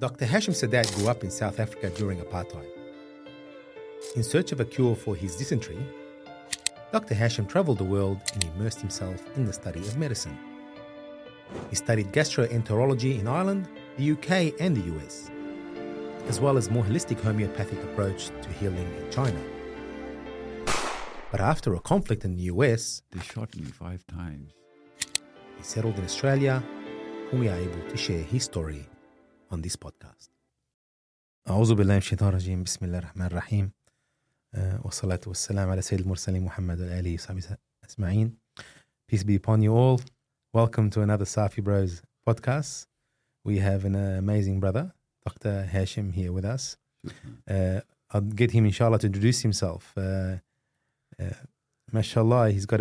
Dr. Hashim Seedat grew up in South Africa during apartheid. In search of a cure for his dysentery, Dr. Hashim traveled the world and immersed himself in the study of medicine. He studied gastroenterology in Ireland, the UK and the US, as well as more holistic homeopathic approach to healing in China. But after a conflict in the US, they shot me 5 times. He settled in Australia, and we are able to share his story on this podcast. أعوذ بالله من الشيطان الرجيم بسم الله الرحمن الرحيم والصلاة والسلام على سيد المرسلين محمد الآلي وصحبه أجمعين. Peace be upon you all. Welcome to another SafiBros podcast. We have an amazing brother, Dr. Hashim, here with us. I'll get him, inshallah, to introduce himself. Mashallah, he's got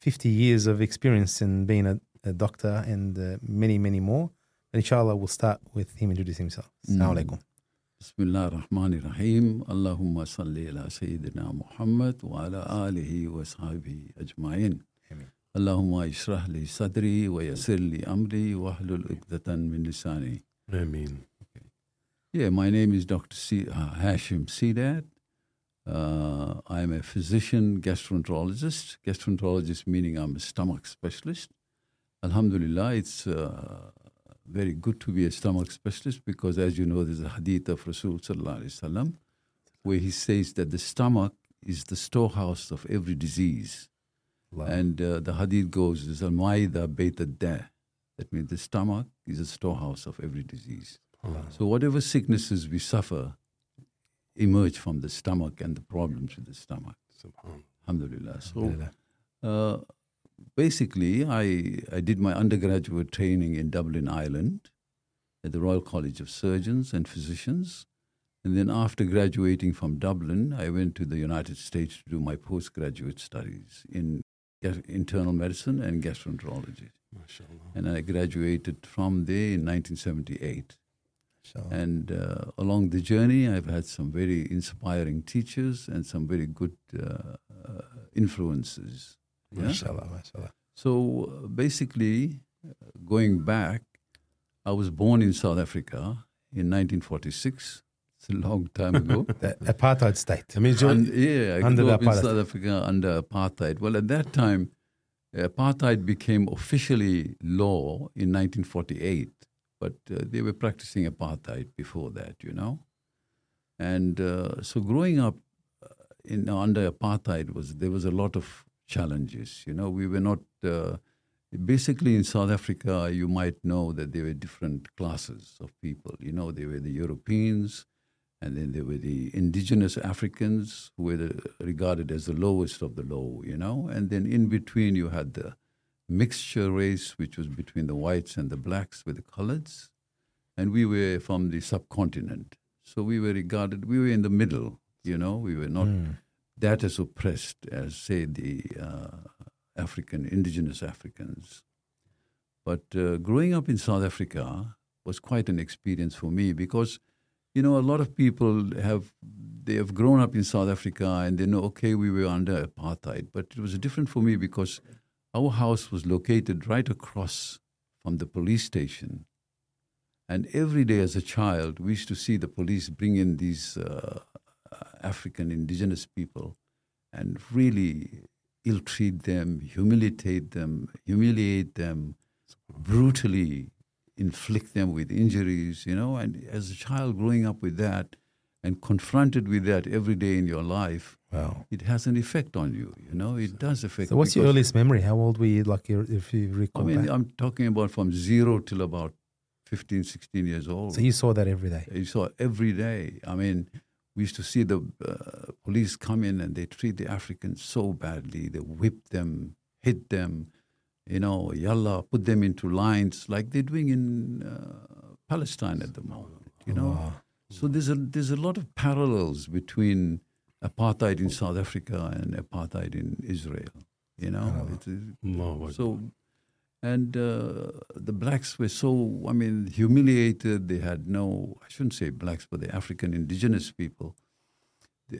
50 years of experience in being a doctor and many, many more. But inshallah, we'll start with him introducing himself. Assalamu alaikum. Bismillah ar-Rahman ar-Rahim. Allahumma salli ala Sayyidina Muhammad wa ala alihi wa sahbihi ajma'in. Amen. Allahumma ishrah li sadri wa yassir li amri wa ahlul uqdatan min lisani. Amen. Okay. Yeah, my name is Dr. Hashim Seedat. I'm a physician gastroenterologist. Gastroenterologist meaning I'm a stomach specialist. Alhamdulillah, it's very good to be a stomach specialist because, as you know, there's a hadith of Rasul Sallallahu Alaihi Wasallam where he says that the stomach is the storehouse of every disease. Wow. And the hadith goes, Al-Ma'idah Baytad-Dah. That means the stomach is a storehouse of every disease. Wow. So whatever sicknesses we suffer emerge from the stomach and the problems with the stomach. Subhanallah. Alhamdulillah. So basically, I did my undergraduate training in Dublin, Ireland, at the Royal College of Surgeons and Physicians. And then after graduating from Dublin, I went to the United States to do my postgraduate studies in internal medicine and gastroenterology. MashaAllah. And I graduated from there in 1978. And along the journey, I've had some very inspiring teachers and some very good influences. Yeah? Mashallah, mashallah. So basically, going back, I was born in South Africa in 1946. It's a long time ago. The apartheid state. I mean, I grew up in South Africa under apartheid. Well, at that time, apartheid became officially law in 1948. But they were practicing apartheid before that, you know. And so growing up under apartheid, there was a lot of challenges, you know. We were not, basically in South Africa, you might know that there were different classes of people. You know, there were the Europeans, and then there were the indigenous Africans who were regarded as the lowest of the low, you know. And then in between you had the mixture race, which was between the whites and the blacks with the coloreds, and we were from the subcontinent. So we were in the middle, you know. We were not that as oppressed as, say, the indigenous Africans. But growing up in South Africa was quite an experience for me because, you know, a lot of people have grown up in South Africa and they know, okay, we were under apartheid, but it was different for me because our house was located right across from the police station. And every day as a child, we used to see the police bring in these African indigenous people and really ill-treat them, humiliate them, brutally inflict them with injuries, you know. And as a child growing up with that and confronted with that every day in your life, wow, it has an effect on you, you know. It does affect. So what's your earliest memory? How old were you, like, if you recall? I mean, that? I'm talking about from 0 till about 15, 16 years old. So you saw that every day? You saw every day. I mean, we used to see the police come in and they treat the Africans so badly. They whip them, hit them, you know, put them into lines like they're doing in Palestine at the moment, you know. Wow. So there's a lot of parallels between apartheid in South Africa and apartheid in Israel, you know. The blacks were so, I mean, humiliated. They had no, I shouldn't say blacks, but the African indigenous people.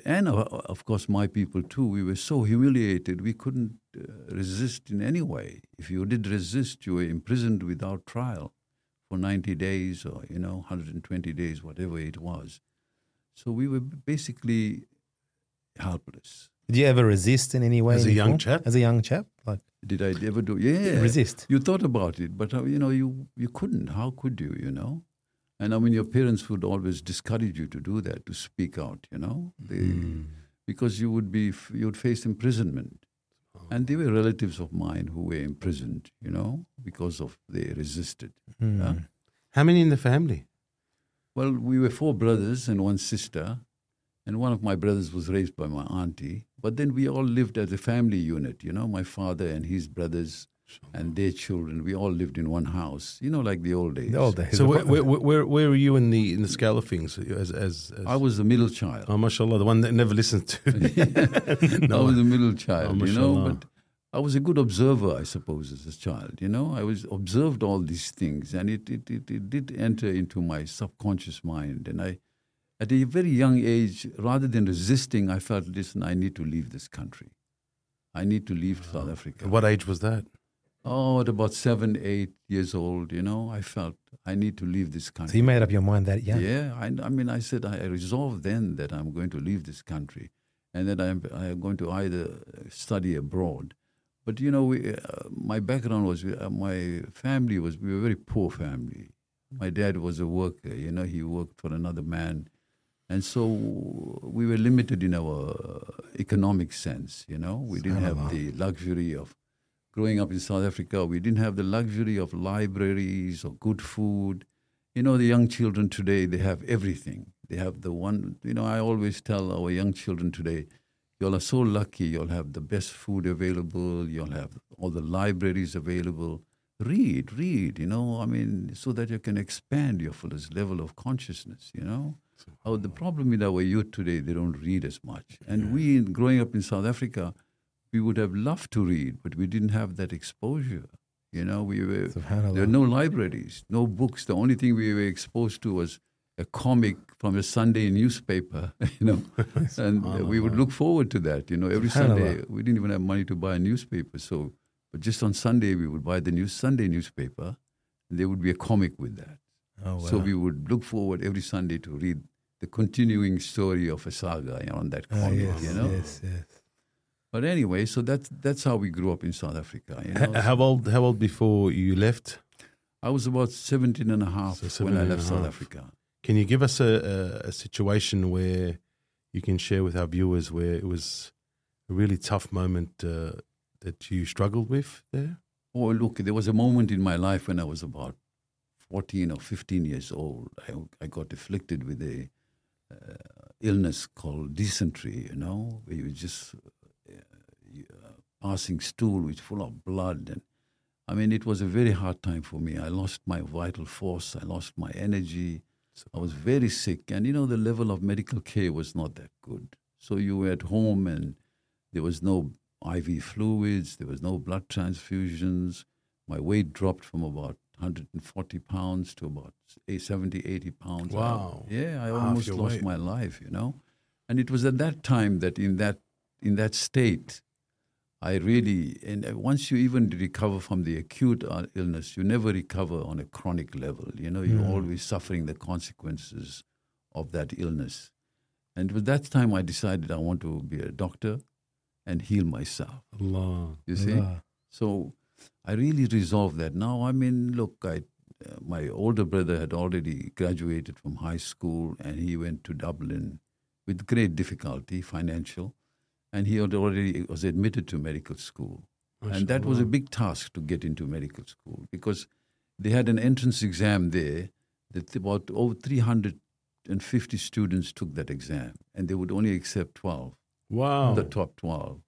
And of course, my people too, we were so humiliated, we couldn't resist in any way. If you did resist, you were imprisoned without trial for 90 days or, 120 days, whatever it was. So we were basically helpless. Did you ever resist in any way? As a young chap? Did I ever do? Yeah. Resist. You thought about it, but, you couldn't. How could you, And, your parents would always discourage you to do that, to speak out, because you would face imprisonment. Oh. And they were relatives of mine who were imprisoned, because they resisted. Mm. Yeah? How many in the family? Well, we were four brothers and one sister, and one of my brothers was raised by my auntie. But then we all lived as a family unit, my father and his brothers. And their children, we all lived in one house, like the old days. So where were you in the scale of things? As I was the middle child. Oh, mashallah, the one that never listened to. No. I was the middle child, But I was a good observer, I suppose, as a child. I was observed all these things, and it did enter into my subconscious mind. And I, at a very young age, rather than resisting, I felt, listen, I need to leave this country. I need to leave South Africa. At what age was that? Oh, at about 7, 8 years old, I felt I need to leave this country. So you made up your mind that young? Yeah. I said I resolved then that I'm going to leave this country and that I'm going to either study abroad. But, my background was, my family was, we were a very poor family. My dad was a worker, he worked for another man. And so we were limited in our economic sense, We didn't have the luxury of growing up in South Africa, we didn't have the luxury of libraries or good food. The young children today, they have everything. They have the one, I always tell our young children today, y'all are so lucky, you'll have the best food available, you'll have all the libraries available. Read, so that you can expand your fullest level of consciousness, The problem with our youth today, they don't read as much. And we, growing up in South Africa, we would have loved to read, but we didn't have that exposure. There were no libraries, no books. The only thing we were exposed to was a comic from a Sunday newspaper, and we would look forward to that, every Sunday. We didn't even have money to buy a newspaper, but just on Sunday we would buy the Sunday newspaper, and there would be a comic with that. Oh, wow. So we would look forward every Sunday to read the continuing story of a saga on that comic, Yes. But anyway, so that's how we grew up in South Africa. How old before you left? I was about 17 and a half when I left South Africa. Can you give us a situation where you can share with our viewers where it was a really tough moment that you struggled with there? Oh, look, there was a moment in my life when I was about 14 or 15 years old. I got afflicted with a illness called dysentery, where you just... passing stool which full of blood, and it was a very hard time for me. I lost my vital force, I lost my energy, I was very sick, and the level of medical care was not that good. So you were at home and there was no IV fluids, there was no blood transfusions. My weight dropped from about 140 pounds to about 70, 80 pounds. Wow. I almost lost my life, And it was at that time that in that state, I really, and once you even recover from the acute illness, you never recover on a chronic level. You're always suffering the consequences of that illness. And at that time, I decided I want to be a doctor and heal myself. Allah. You see? Allah. So I really resolved that. Now, my older brother had already graduated from high school, and he went to Dublin with great difficulty, financial. And he had already was admitted to medical school. And that was a big task to get into medical school because they had an entrance exam there that about over 350 students took that exam, and they would only accept 12. Wow. The top 12.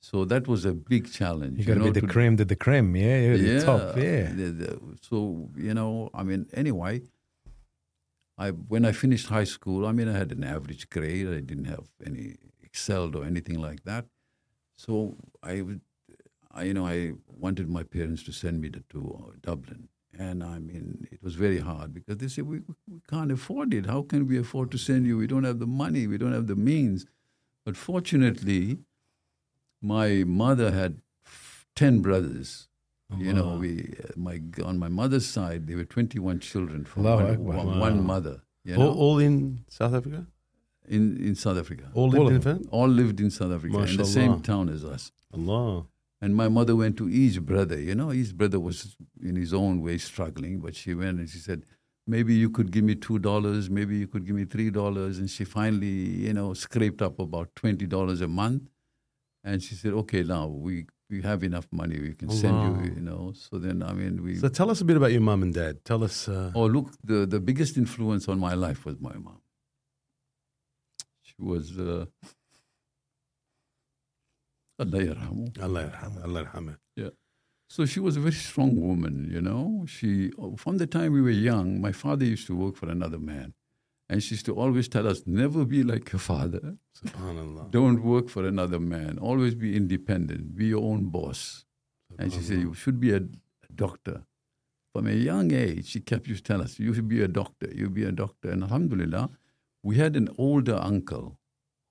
So that was a big challenge. You got to be the creme de la creme, the top, So, anyway... When I finished high school, I had an average grade. I didn't have any excelled or anything like that. So I wanted my parents to send me to Dublin. And it was very hard because they said, we can't afford it. How can we afford to send you? We don't have the money. We don't have the means. But fortunately, my mother had 10 brothers. You know, on my mother's side, there were 21 children from one mother. You know? All in South Africa? In South Africa. All lived in South Africa, in the same town as us. Allah. And my mother went to each brother. You know, each brother was in his own way struggling, but she went and she said, maybe you could give me $2, maybe you could give me $3. And she finally, you know, scraped up about $20 a month. And she said, okay, now we have enough money. We can send you, you know. So then, I mean, we... So tell us a bit about your mum and dad. Tell us... Oh, look, the biggest influence on my life was my mum. She was... Allah yarhamu. Yeah. So she was a very strong woman, you know. She, from the time we were young, my father used to work for another man. And she used to always tell us, never be like your father. SubhanAllah. Don't work for another man. Always be independent. Be your own boss. And she said, you should be a doctor. From a young age, she kept used to tell us, you should be a doctor. You be a doctor. And alhamdulillah, we had an older uncle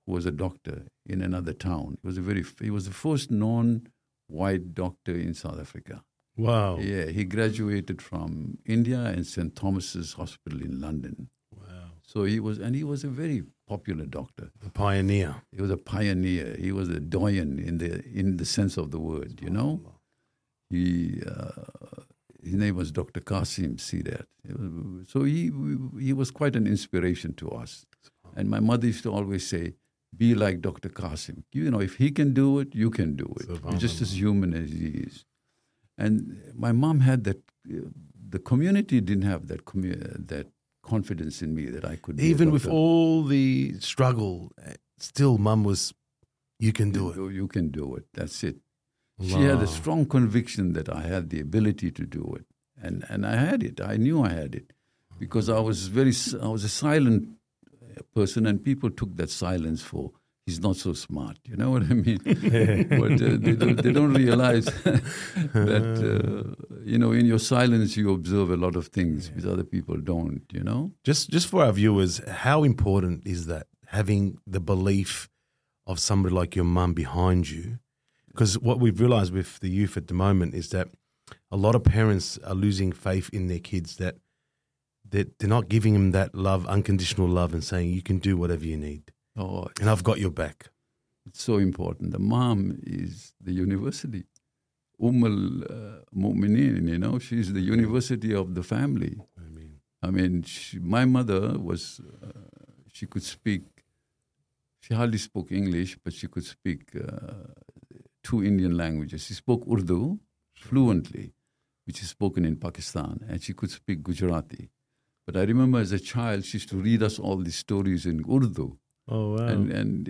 who was a doctor in another town. He was the first non-white doctor in South Africa. Wow. Yeah, he graduated from India and St. Thomas's Hospital in London. So he was a very popular doctor. A pioneer. He was a pioneer. He was a doyen in the sense of the word, you know. His name was Dr. Hashim Seedat. So he was quite an inspiration to us. And my mother used to always say, be like Dr. Hashim. You know, if he can do it, you can do it. You're just as human as he is. And my mom had that, the community didn't have that confidence in me that I could even with all the struggle, still Mum was, you can do it. You can do it. That's it. Wow. She had a strong conviction that I had the ability to do it. And I had it. I knew I had it. Because I was a silent person, and people took that silence for he's not so smart. You know what I mean? But they don't realize that, you know, in your silence, you observe a lot of things which other people don't, you know? Just for our viewers, how important is that, having the belief of somebody like your mum behind you? Because what we've realized with the youth at the moment is that a lot of parents are losing faith in their kids, that they're not giving them that love, unconditional love, and saying you can do whatever you need. Oh, and I've got your back. It's so important. The mom is the university. Mu'mineen, you know, she's the university of the family. I mean, my mother was, she could speak, she hardly spoke English, but she could speak 2 Indian languages. She spoke Urdu fluently, which is spoken in Pakistan, and she could speak Gujarati. But I remember as a child, she used to read us all these stories in Urdu. Oh, wow. And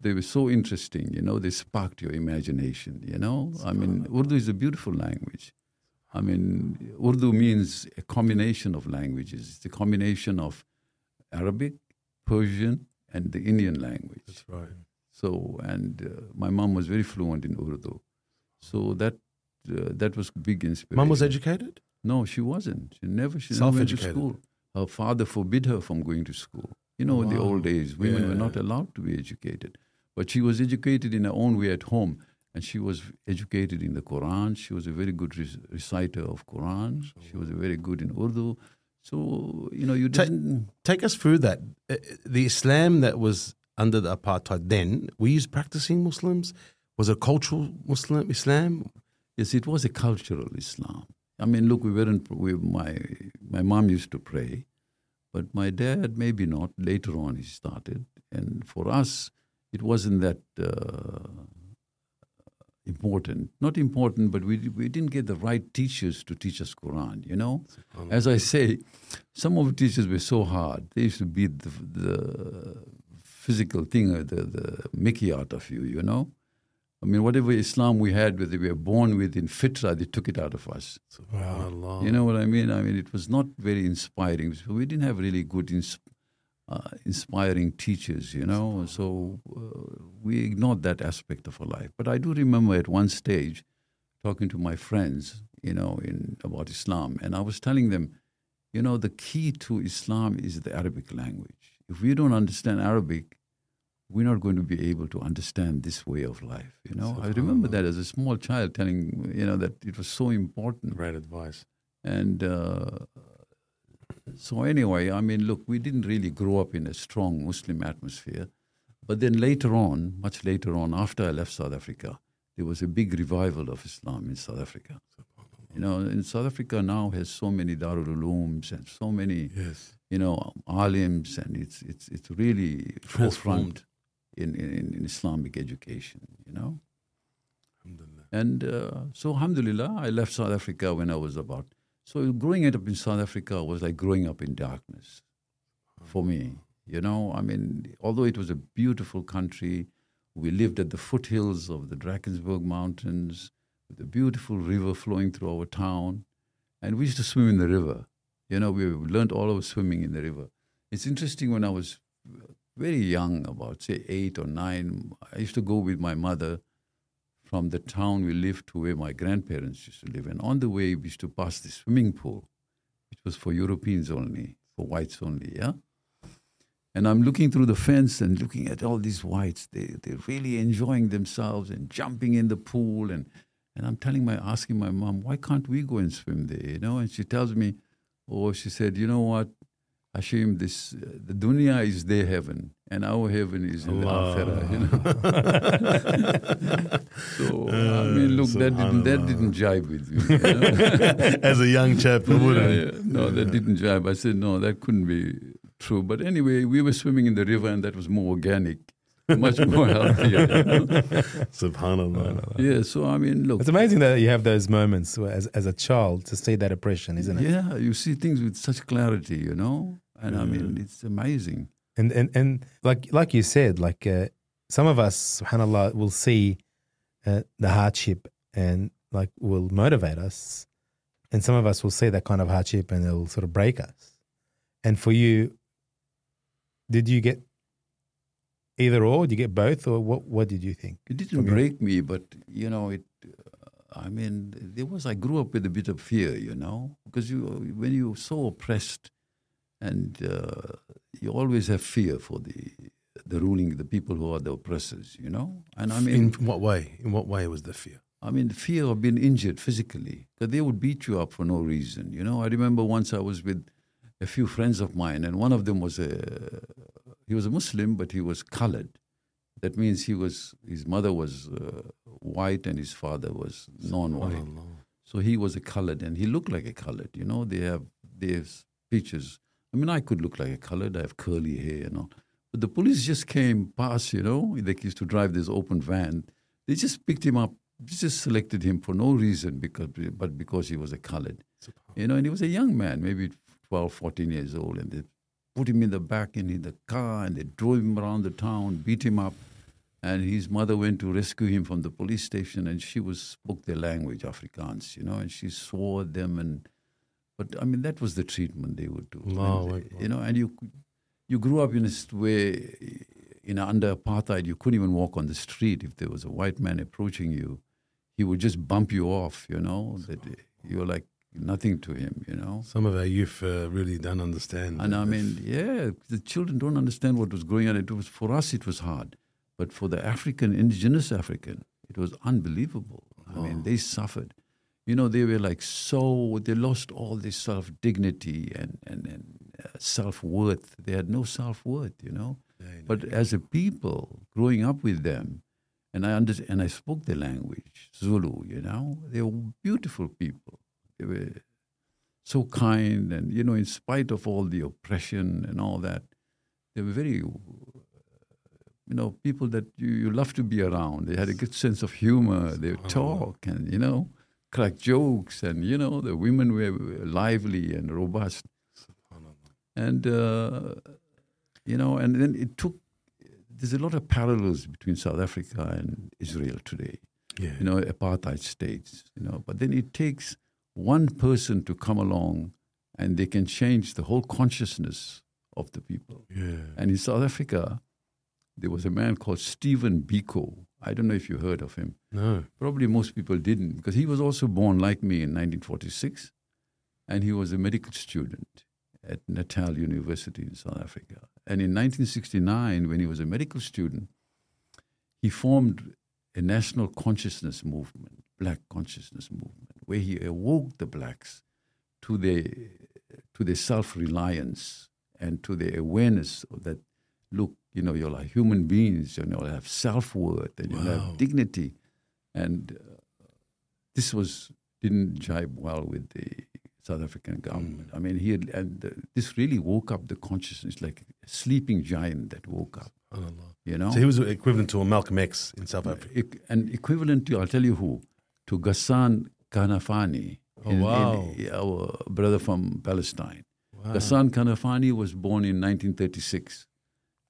they were so interesting, you know. They sparked your imagination, you know. I mean, Urdu is a beautiful language. I mean, Urdu means a combination of languages. It's a combination of Arabic, Persian, and the Indian language. That's right. So, my mom was very fluent in Urdu. So that was big inspiration. Mom was educated? No, she wasn't. She never went to school. Her father forbid her from going to school. You know, in the old days, women were not allowed to be educated. But she was educated in her own way at home. And she was educated in the Quran. She was a very good reciter of Quran. She was very good in Urdu. So, you know, you didn't... Take us through that. The Islam that was under the apartheid then, were you practicing Muslims? Was it a cultural Muslim Islam? Yes, it was a cultural Islam. I mean, look, my mom used to pray. But my dad, maybe not. Later on, he started. And for us, it wasn't that important. Not important, but we didn't get the right teachers to teach us Quran, you know? As I say, some of the teachers were so hard. They used to beat the physical thing, the Mickey out of you, you know? I mean, whatever Islam we had, whether we were born with in fitra, they took it out of us. Wow. You know what I mean? I mean, it was not very inspiring. We didn't have really good, inspiring teachers, you know. So we ignored that aspect of our life. But I do remember at one stage talking to my friends, you know, about Islam. And I was telling them, you know, the key to Islam is the Arabic language. If we don't understand Arabic, we're not going to be able to understand this way of life. You know, I remember that as a small child telling, you know, that it was so important. Right advice. And so anyway, I mean, look, we didn't really grow up in a strong Muslim atmosphere. But then later on, much later on, after I left South Africa, there was a big revival of Islam in South Africa. You know, in South Africa now has so many Darul Ulooms and so many, you know, alims, and it's really transformed in Islamic education, you know. Alhamdulillah. And so, alhamdulillah, I left South Africa when I was about. So growing up in South Africa was like growing up in darkness for me, you know. I mean, although it was a beautiful country, we lived at the foothills of the Drakensberg Mountains, with a beautiful river flowing through our town. And we used to swim in the river. You know, we learned all of swimming in the river. It's interesting, when I was very young, about, say, 8 or 9, I used to go with my mother from the town we lived to where my grandparents used to live. And on the way, we used to pass the swimming pool, which was for Europeans only, for whites only, yeah? And I'm looking through the fence and looking at all these whites. They're really enjoying themselves and jumping in the pool. And I'm asking my mom, why can't we go and swim there, you know? And she tells me, oh, she said, you know what, Hashim, the dunya is their heaven, and our heaven is in the akhirah, you know. So, I mean, look, that didn't jibe with me. You know? As a young chap, who wouldn't? Yeah. No, that didn't jibe. I said, no, that couldn't be true. But anyway, we were swimming in the river, and that was more organic. Much more healthier. You know? SubhanAllah. Yeah, so I mean, look. It's amazing that you have those moments where, as a child, to see that oppression, isn't it? Yeah, you see things with such clarity, you know? And I mean, it's amazing. And like you said, like some of us, subhanAllah, will see the hardship and like will motivate us. And some of us will see that kind of hardship and it'll sort of break us. And for you, did you get either or? Did you get both, or what did you think? It didn't break me, but, you know, I mean, I grew up with a bit of fear, you know, because when you're so oppressed and you always have fear for the ruling, the people who are the oppressors, you know? And I mean, in what way? In what way was the fear? I mean, the fear of being injured physically, because they would beat you up for no reason, you know? I remember once I was with a few friends of mine, and one of them he was a Muslim, but he was colored. That means his mother was white and his father was non-white. So he was a colored, and he looked like a colored. You know, they have features. I mean, I could look like a colored. I have curly hair and all. But the police just came past, you know. They used to drive this open van. They just picked him up. They just selected him for no reason, because he was a colored. You know, and he was a young man, maybe 12, 14 years old, and they put him in the back in the car, and they drove him around the town, beat him up, and his mother went to rescue him from the police station, and she spoke their language, Afrikaans, you know, and she swore at them, but I mean, that was the treatment they would do. You know, and you grew up in a way, under apartheid, you couldn't even walk on the street. If there was a white man approaching you, he would just bump you off, you know, that you were like nothing to him, you know. Some of our youth really don't understand. And I mean, yeah, the children don't understand what was going on. For us, it was hard. But for the indigenous African, it was unbelievable. I mean, they suffered. You know, they were they lost all this self-dignity and self-worth. They had no self-worth, you know. Yeah, but as a people, growing up with them, and I spoke their language, Zulu, you know. They were beautiful people. They were so kind, and, you know, in spite of all the oppression and all that, they were very, you know, people that you love to be around. They had a good sense of humor. They would talk and, you know, crack jokes. And, you know, the women were lively and robust. And, you know, and then there's a lot of parallels between South Africa and Israel today. Yeah. You know, apartheid states, you know. But then it takes one person to come along, and they can change the whole consciousness of the people. Yeah. And in South Africa, there was a man called Stephen Biko. I don't know if you heard of him. No. Probably most people didn't, because he was also born like me in 1946, and he was a medical student at Natal University in South Africa. And in 1969, when he was a medical student, he formed a national consciousness movement, black consciousness movement, where he awoke the blacks to their self-reliance and to their awareness of that, look, you know, you're like human beings, and you'll have self-worth and you'll have dignity. And this didn't jibe well with the South African government. I mean, this really woke up the consciousness, like a sleeping giant that woke up. You know? So he was equivalent to a Malcolm X in South Africa. And equivalent to, I'll tell you who, to Ghassan Kanafani, our brother from Palestine. Wow. Ghassan Kanafani was born in 1936.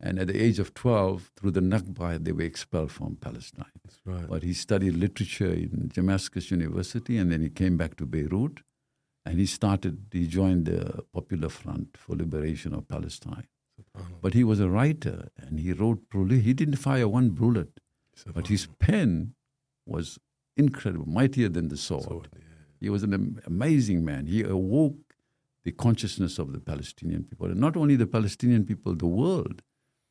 And at the age of 12, through the Nakba, they were expelled from Palestine. That's right. But he studied literature in Damascus University, and then he came back to Beirut, and he joined the Popular Front for Liberation of Palestine. But he was a writer, and he wrote prolifically. He didn't fire one bullet, but his pen was incredible, mightier than the sword. He was an amazing man. He awoke the consciousness of the Palestinian people, and not only the Palestinian people, the world,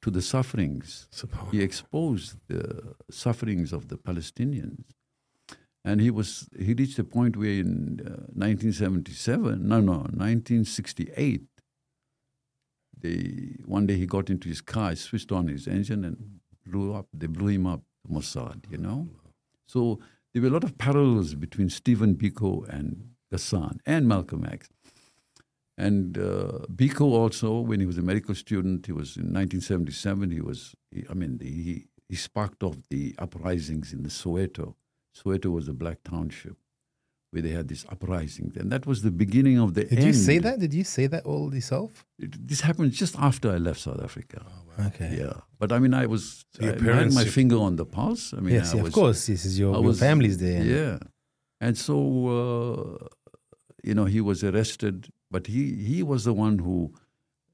to the sufferings. He exposed the sufferings of the Palestinians. And he reached a point where in 1968, one day he got into his car, he switched on his engine and blew him up, Mossad, you know. So there were a lot of parallels between Stephen Biko and Ghassan and Malcolm X. And Biko also, when he was a medical student, he was in 1977. He sparked off the uprisings in the Soweto. Soweto was a black township where they had this uprising, and that was the beginning of the end. Did you say that? Did you say that all yourself? This happened just after I left South Africa. Oh, wow. Okay. Yeah, but I mean, I had my finger on the pulse. I mean, of course, this is your family's there. Yeah, and so he was arrested. But he was the one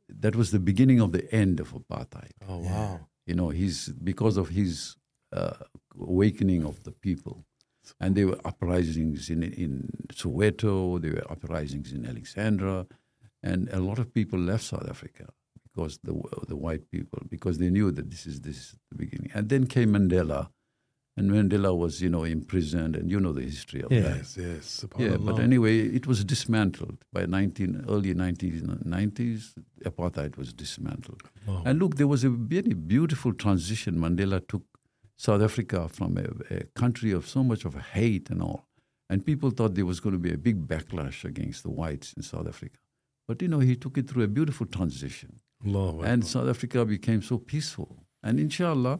that was the beginning of the end of apartheid. Oh, wow. You know, because of his awakening of the people. And there were uprisings in Soweto, there were uprisings in Alexandra, and a lot of people left South Africa, because the white people, because they knew that this is the beginning. And then came Mandela, and Mandela was, imprisoned, and you know the history of that. Yes. Yeah, but anyway, it was dismantled. By early 1990s, apartheid was dismantled. Oh. And look, there was a very beautiful transition. Mandela took South Africa from a country of so much of hate and all. And people thought there was going to be a big backlash against the whites in South Africa. But, he took it through a beautiful transition. South Africa became so peaceful. And inshallah,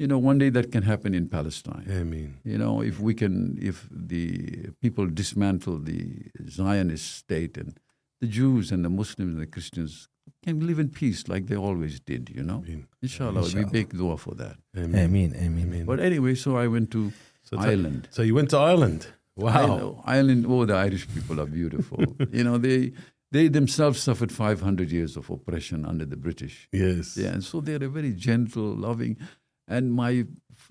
one day that can happen in Palestine. Ameen. If the people dismantle the Zionist state, and the Jews and the Muslims and the Christians can live in peace like they always did, Ameen. Inshallah, we make dua for that. Ameen. But anyway, so I went to Ireland. So you went to Ireland. Wow. Ireland, the Irish people are beautiful. They themselves suffered 500 years of oppression under the British. Yes. Yeah, and so they're a very gentle, loving... And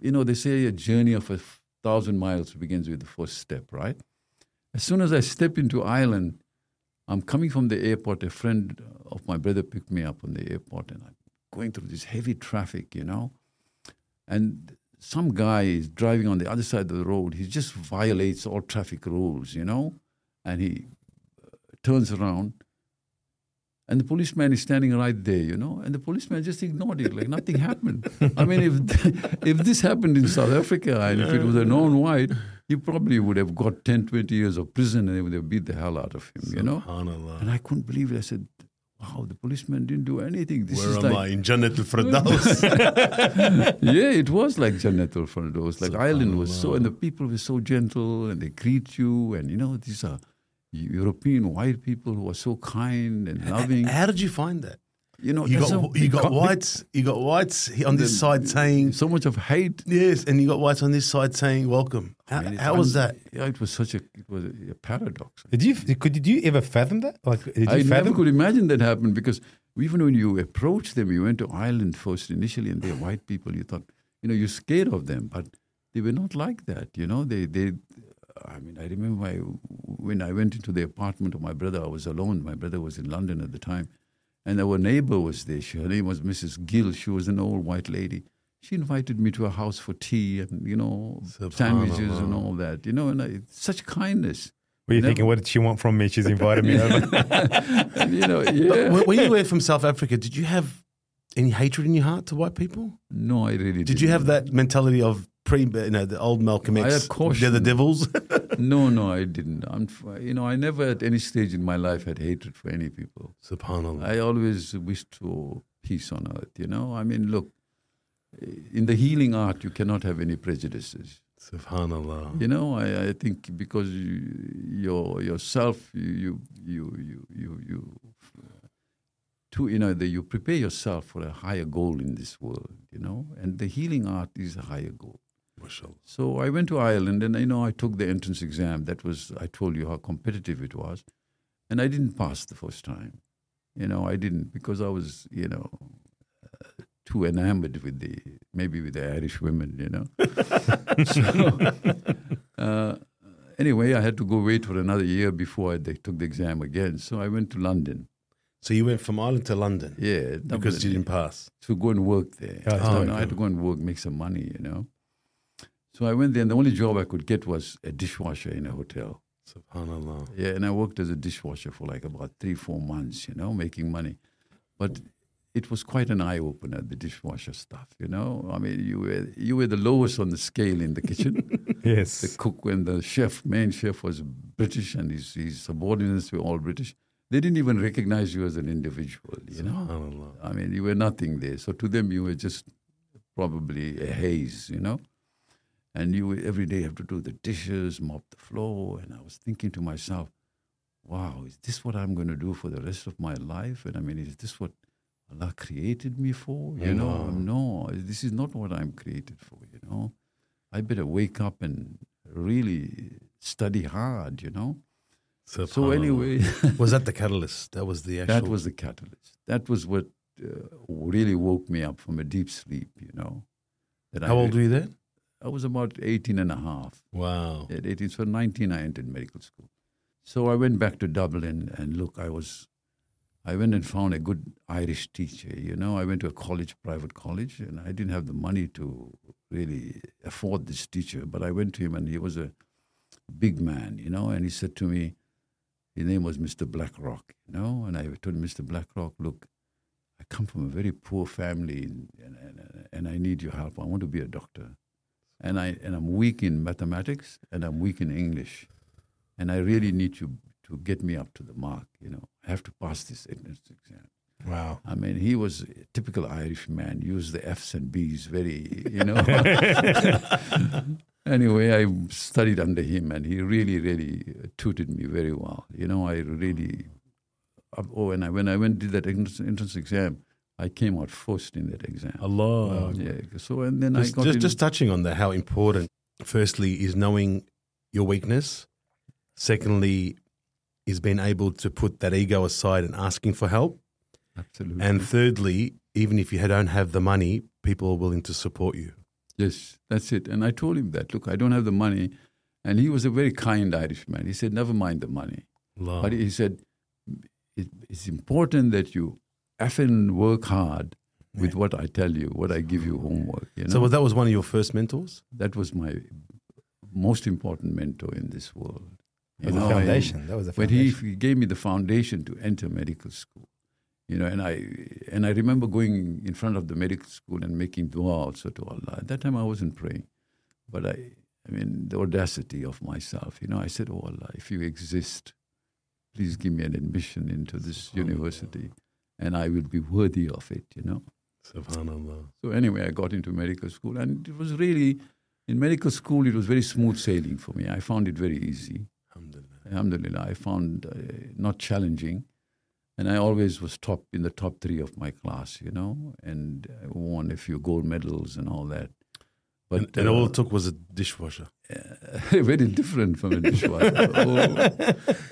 they say a journey of 1,000 miles begins with the first step, right? As soon as I step into Ireland, I'm coming from the airport. A friend of my brother picked me up on the airport, and I'm going through this heavy traffic, And some guy is driving on the other side of the road. He just violates all traffic rules, And he turns around. And the policeman is standing right there, And the policeman just ignored it, like nothing happened. I mean, if this happened in South Africa, and if it was a known white, he probably would have got 10, 20 years of prison, and they would have beat the hell out of him, Subhanallah. And I couldn't believe it. I said, wow, the policeman didn't do anything. Where am I? In Jannat al-Firdaus. Yeah, it was like Jannat al-Firdaus. Like Ireland was and the people were so gentle, and they greet you, and these are European white people who are so kind and loving. How did you find that? You got whites on this side saying so much of hate. Yes, and you got whites on this side saying welcome. How was that? Yeah, it was such a paradox. Did you ever fathom that? I never could imagine that happened, because even when you approached them, you went to Ireland first initially, and they're white people. You thought you're scared of them, but they were not like that. I remember when I went into the apartment of my brother, I was alone. My brother was in London at the time. And our neighbor was there. Her name was Mrs. Gill. She was an old white lady. She invited me to her house for tea and, you know, sandwiches and all that. You know, and such kindness. Were you thinking, what did she want from me? She's invited me over. And, you know, yeah. But when you were from South Africa, did you have any hatred in your heart to white people? No, I really didn't. Did you have that mentality of the old Malcolm X, they're the devils? No, I didn't. I never at any stage in my life had hatred for any people. SubhanAllah. I always wished for peace on earth, you know. I mean, look, in the healing art, you cannot have any prejudices. SubhanAllah. You know, I think because you prepare yourself for a higher goal in this world, you know, and the healing art is a higher goal. Mashallah. So I went to Ireland and, you know, I took the entrance exam. That was, I told you how competitive it was. And I didn't pass the first time. You know, I didn't because I was, you know, too enamored with the Irish women, you know. Anyway, I had to go wait for another year before they took the exam again. So I went to London. So you went from Ireland to London? Yeah. Because you didn't pass? To go and work there. I had to go and work, make some money, you know. So I went there and the only job I could get was a dishwasher in a hotel. SubhanAllah. Yeah, and I worked as a dishwasher for like about 3-4 months, you know, making money. But it was quite an eye-opener, the dishwasher stuff, you know. I mean, you were the lowest on the scale in the kitchen. Yes. The cook and the chef, main chef was British and his subordinates were all British. They didn't even recognize you as an individual, you know. I mean, you were nothing there. So to them, you were just probably a haze, you know. And you every day have to do the dishes, mop the floor. And I was thinking to myself, wow, is this what I'm going to do for the rest of my life? And I mean, is this what Allah created me for? You know, no, this is not what I'm created for, you know. I better wake up and really study hard, you know. So anyway, was that the catalyst? That was the actual. That was the catalyst. That was what really woke me up from a deep sleep. You know. How old were you then? I was about 18 and a half. Wow. At 18, so 19, I entered medical school. So I went back to Dublin, and look, I went and found a good Irish teacher. You know, I went to a college, private college, and I didn't have the money to really afford this teacher. But I went to him, and he was a big man, you know, and he said to me. His name was Mr. Blackrock, you know, and I told Mr. Blackrock, look, I come from a very poor family and I need your help. I want to be a doctor. And I'm weak in mathematics and I'm weak in English. And I really need you to get me up to the mark, you know. I have to pass this entrance exam. Wow. I mean, he was a typical Irish man, used the F's and B's very, you know. Anyway, I studied under him, and he really, really tutored me very well. You know, I really... Oh, and when I did that entrance exam, I came out first in that exam. Allah. Yeah. So, and then I got... Just touching on that, how important, firstly, is knowing your weakness. Secondly, is being able to put that ego aside and asking for help. Absolutely. And thirdly, even if you don't have the money, people are willing to support you. Yes, that's it. And I told him that, look, I don't have the money. And he was a very kind Irishman. He said, never mind the money. Wow. But he said, it's important that you effing work hard with what I tell you, what I give you homework. You know? So that was one of your first mentors? That was my most important mentor in this world. That was the foundation. But he gave me the foundation to enter medical school. You know, and I remember going in front of the medical school and making dua also to Allah. At that time, I wasn't praying, but I mean, the audacity of myself. You know, I said, "Oh Allah, if you exist, please give me an admission into this university, and I will be worthy of it." You know, SubhanAllah. So anyway, I got into medical school, and it was really in medical school. It was very smooth sailing for me. I found it very easy. Alhamdulillah. I found not challenging. And I always was in the top three of my class, you know, and I won a few gold medals and all that. But and all it took was a dishwasher. Very different from a dishwasher.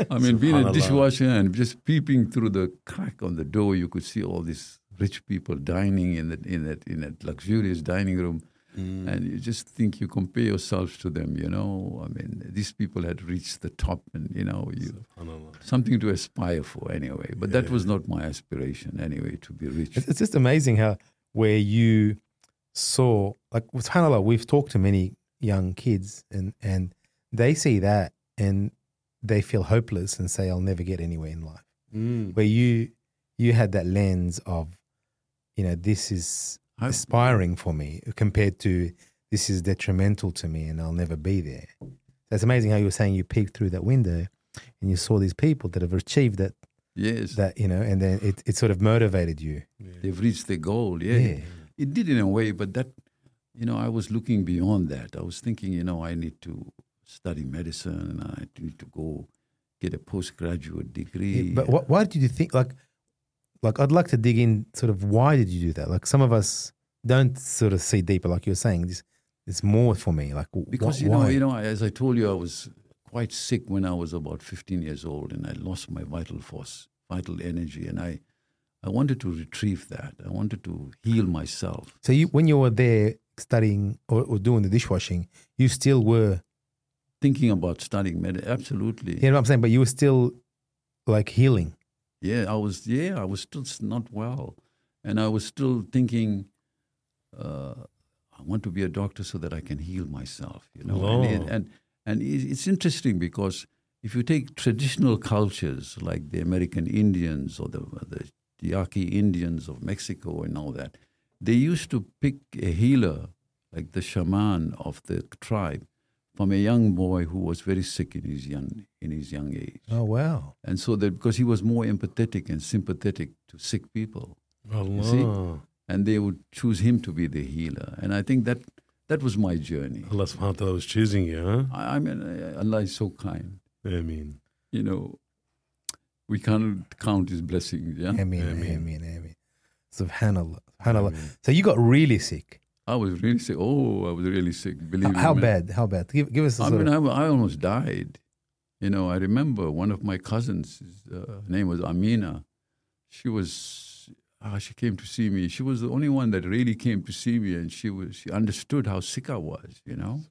I mean, being a dishwasher and just peeping through the crack on the door, you could see all these rich people dining in that luxurious dining room. And you just think, you compare yourselves to them, you know. I mean, these people had reached the top, and, you know, you, something to aspire for anyway. But that was not my aspiration anyway, to be rich. It's just amazing how, where you saw, like, subhanAllah, we've talked to many young kids, and they see that and they feel hopeless and say, I'll never get anywhere in life. Where you had that lens of, you know, this is aspiring for me compared to this is detrimental to me and I'll never be there. That's amazing how you were saying you peeked through that window and you saw these people that have achieved that. Yes. That, you know, and then it sort of motivated you. Yeah. They've reached their goal. Yeah. It did in a way, but that, you know, I was looking beyond that. I was thinking, you know, I need to study medicine and I need to go get a postgraduate degree. Yeah, but why did you think, like I'd like to dig in sort of why did you do that? Like some of us don't sort of see deeper, like you're saying, this it's more for me. Like because you know, as I told you, I was quite sick when I was about 15 years old and I lost my vital force, vital energy, and I wanted to retrieve that. I wanted to heal myself. So you, when you were there studying or doing the dishwashing, you still were thinking about studying medicine, absolutely. You know what I'm saying? But you were still like healing. Yeah, I was still not well. And I was still thinking, I want to be a doctor so that I can heal myself, you know. Oh. And it's interesting because if you take traditional cultures like the American Indians or the Yaqui Indians of Mexico and all that, they used to pick a healer, like the shaman of the tribe, from a young boy who was very sick in his young age. Oh, wow. And so that, because he was more empathetic and sympathetic to sick people. You see? And they would choose him to be the healer. And I think that was my journey. Allah subhanahu wa ta'ala was choosing you, huh? I mean, Allah is so kind. Ameen. You know, we can't count his blessings, yeah? Ameen. Subhanallah. Ameen. So you got really sick. I was really sick. Believe me. How bad? Give us a story. I mean, I almost died. You know, I remember one of my cousins, her name was Amina. She came to see me. She was the only one that really came to see me, and she understood how sick I was, you know.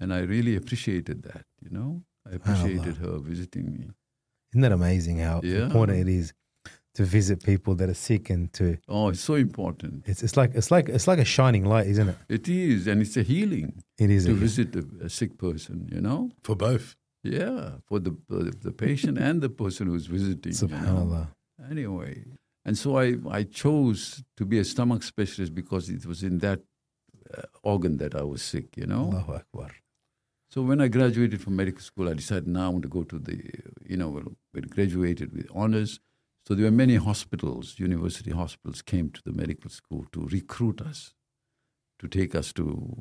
And I really appreciated that, you know. I appreciated her visiting me. Isn't that amazing how important it is to visit people that are sick and to... Oh, it's so important. It's like a shining light, isn't it? It is, and it's a healing. It is. To visit a sick person, you know? For both. Yeah, for the patient and the person who's visiting. SubhanAllah. You know? Anyway, and so I chose to be a stomach specialist because it was in that organ that I was sick, you know? Allahu Akbar. So when I graduated from medical school, I decided now I want to go to the, you know, we graduated with honors. So there were many hospitals, university hospitals came to the medical school to recruit us, to take us to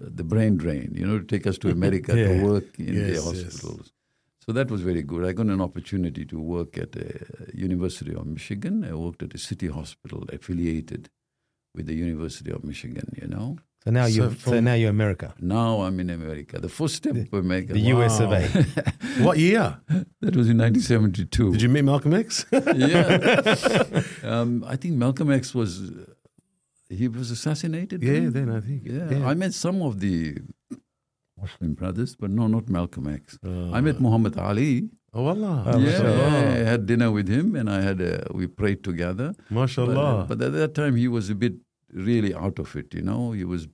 the brain drain, you know, to take us to America to work in their hospitals. Yes. So that was very good. I got an opportunity to work at the University of Michigan. I worked at a city hospital affiliated with the University of Michigan, you know. So now you're America. Now I'm in America. The first step of America. The US of A. What year? That was in 1972. Did you meet Malcolm X? Yeah. I think Malcolm X was assassinated. Yeah, then I think. Yeah. I met some of the Muslim brothers, but no, not Malcolm X. I met Muhammad Ali. Oh, Allah. I had dinner with him and I had we prayed together. MashaAllah. But at that time he was a bit really out of it, you know. He was...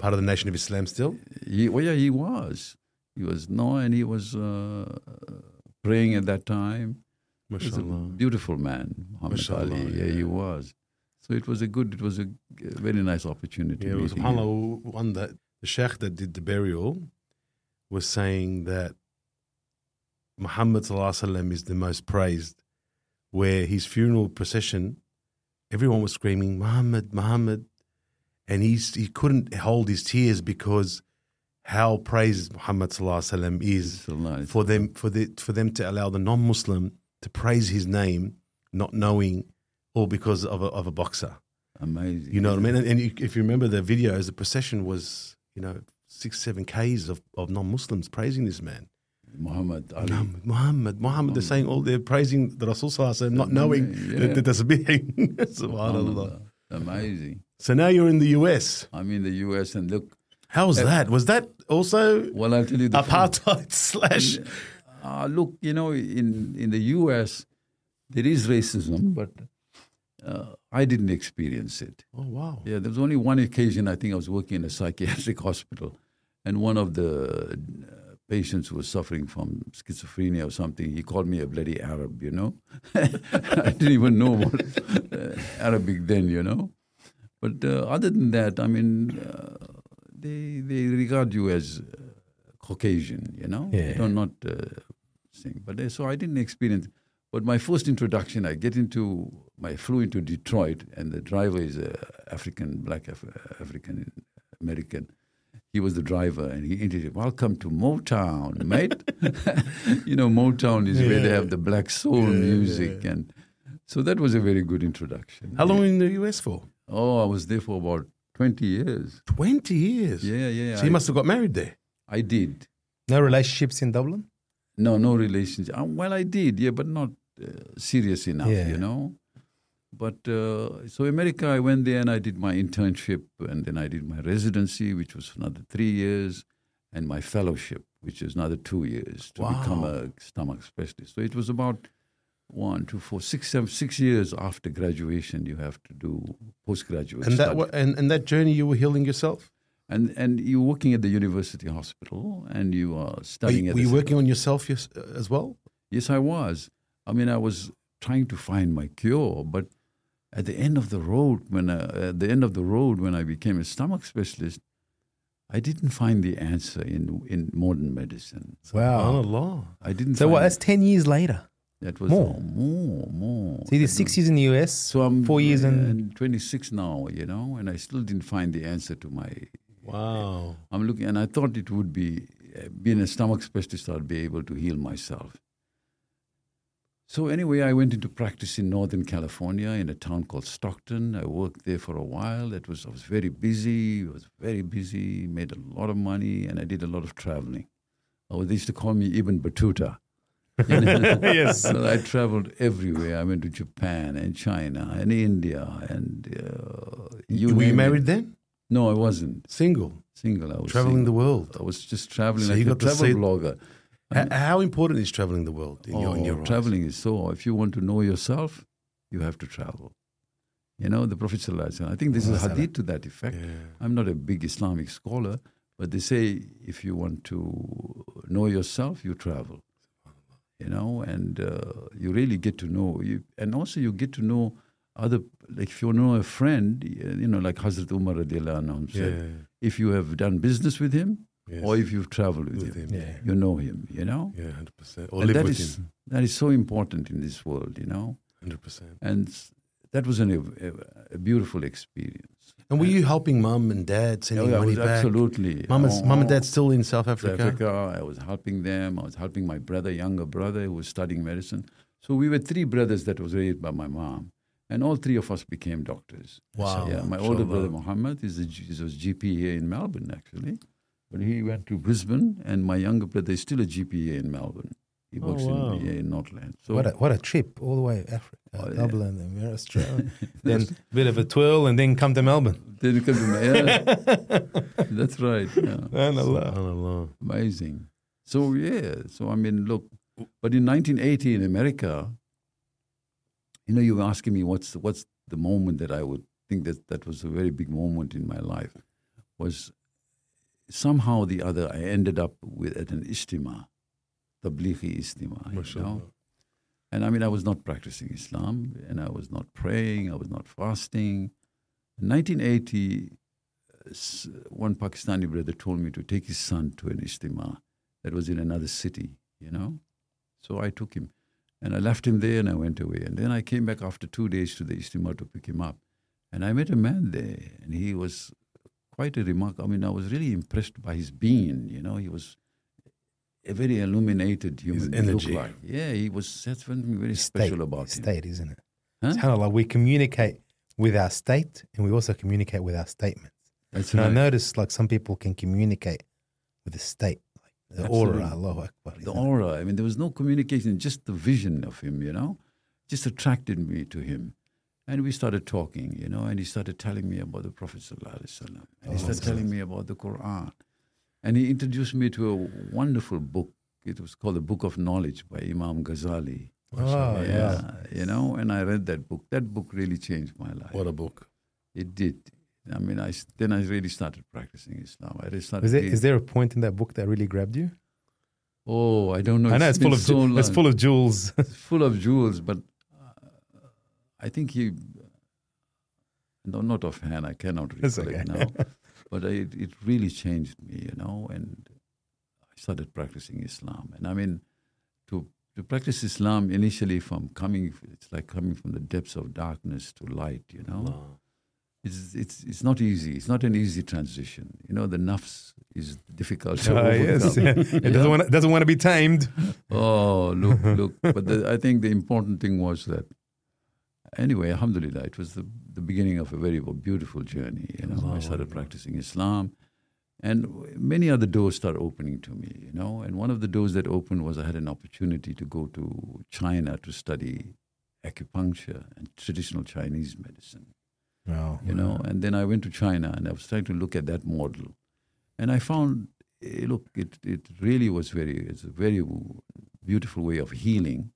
part of the Nation of Islam still? He was. He was, he was praying at that time. MashaAllah. He was a beautiful man, Muhammad Ali. Yeah, he was. So it was a very nice opportunity. Yeah, subhanAllah, one that the sheikh that did the burial was saying that Muhammad is the most praised, where his funeral procession, everyone was screaming, Muhammad, Muhammad. And he couldn't hold his tears because how praised Muhammad ﷺ is for them to allow the non-Muslim to praise his name, not knowing, or because of a boxer. Amazing. You know what I mean? And if you remember the videos, the procession was, you know, 6-7 Ks of non-Muslims praising this man. Muhammad Ali. Muhammad. They're saying they're praising the Rasul Sallallahu Alaihi Wasallam, not knowing that that's a being. SubhanAllah. Amazing. So now you're in the U.S. I'm in the U.S. and look. How was that? Was that also well, I'll tell you the apartheid slash? Look, you know, in the U.S., there is racism, but I didn't experience it. Oh, wow. Yeah, there was only one occasion. I think I was working in a psychiatric hospital, and one of the patients who was suffering from schizophrenia or something, he called me a bloody Arab, you know. I didn't even know what Arabic then, you know. But other than that, I mean, they regard you as Caucasian, you know. Yeah. They don't not sing. But so I didn't experience. But my first introduction, I flew into Detroit, and the driver is an African, African American. He was the driver, and he introduced, "Welcome to Motown, mate." You know, Motown is where they have the black soul music, and so that was a very good introduction. How long in the U.S. for? Oh, I was there for about 20 years. 20 years? Yeah, yeah. So you must have got married there. I did. No relationships in Dublin? No, no relationship. Well, I did, yeah, but not serious enough, you know. But so America, I went there and I did my internship, and then I did my residency, which was another 3 years, and my fellowship, which is another 2 years to become a stomach specialist. So it was about 6 years after graduation, you have to do postgraduate study. And that journey, you were healing yourself? And you're working at the university hospital, and you are studying at the Were you working on yourself as well? Yes, I was. I mean, I was trying to find my cure, but at the end of the road, when I became a stomach specialist, I didn't find the answer in modern medicine. So, wow. I didn't. So what? That's 10 years later. That was more. So you did 6 years in the US, so I'm 4 years and 26 now, you know, and I still didn't find the answer to my. Wow. I'm looking, and I thought it would be, being a stomach specialist, I'd be able to heal myself. So anyway, I went into practice in Northern California in a town called Stockton. I worked there for a while. I was very busy. Made a lot of money, and I did a lot of traveling. They used to call me Ibn Battuta. Yes. So I traveled everywhere. I went to Japan and China and India and Were you married then? No, I wasn't. Single. I was traveling the world. I was just traveling. So like a travel blogger. How important is traveling the world in your traveling eyes? Is so. If you want to know yourself, you have to travel. You know, the Prophet ﷺ. I think this is a hadith to that effect. Yeah. I'm not a big Islamic scholar, but they say if you want to know yourself, you travel. You know, and you really get to know you, and also you get to know other. Like if you know a friend, you know, like Hazrat Umar radiallahu anhu said, if you have done business with him, or if you've traveled with him. Yeah. You know him. You know, 100%. Or live with him. That is so important in this world. You know, 100%. And that was a beautiful experience. And were you helping mum and dad sending money back? Absolutely. Mum and dad still in South Africa? South Africa. I was helping them. I was helping my younger brother, who was studying medicine. So we were three brothers that was raised by my mom. And all three of us became doctors. Wow. So, yeah, my older brother, Muhammad, was GP here in Melbourne, actually. But he went to Brisbane, and my younger brother is still a GP here in Melbourne. He works in Northland. So what a trip, all the way to Africa, Dublin, and Australia. Then a bit of a twirl and then come to Melbourne. That's right. Yeah. So, amazing. So, I mean, look, but in 1980 in America, you know, you were asking me what's the moment that I would think that was a very big moment in my life, was somehow or the other I ended up at an ijtima. Tablighi istima, you know? And I mean, I was not practicing Islam, and I was not praying, I was not fasting. In 1980, one Pakistani brother told me to take his son to an istima that was in another city, you know. So I took him, and I left him there, and I went away. And then I came back after 2 days to the istima to pick him up. And I met a man there, and he was quite a remarkable. I mean, I was really impressed by his being, you know. He was a very illuminated human. His energy. Look like. Yeah, he was something very special about him. State, isn't it? Huh? SubhanAllah, we communicate with our state, and we also communicate with our statements. That's right. I noticed, like, some people can communicate with the state. Like the aura, Allahu Akbar. The aura. I mean, there was no communication, just the vision of him, you know, just attracted me to him. And we started talking, you know, and he started telling me about the Prophet Sallallahu Alaihi Wasallam. And he started telling me about the Quran. And he introduced me to a wonderful book. It was called The Book of Knowledge by Imam Ghazali. Oh, yeah. You know, and I read that book. That book really changed my life. What a book. It did. I mean, I really started practicing Islam. Is there a point in that book that really grabbed you? Oh, I don't know. I know it's full of jewels. It's full of jewels, but I think not offhand, I cannot recall it now. But it really changed me, you know, and I started practicing Islam. And I mean, to practice Islam initially it's like coming from the depths of darkness to light, you know. Wow. It's not easy. It's not an easy transition. You know, the nafs is difficult to overcome. Yes. It doesn't want to be tamed. Oh, look. But I think the important thing was that, anyway, alhamdulillah, it was the beginning of a very beautiful journey. You know, I started practicing Islam, and many other doors started opening to me, you know. And one of the doors that opened was I had an opportunity to go to China to study acupuncture and traditional Chinese medicine. Wow. You know, and then I went to China, and I was trying to look at that model, and I found, it really was it's a very beautiful way of healing,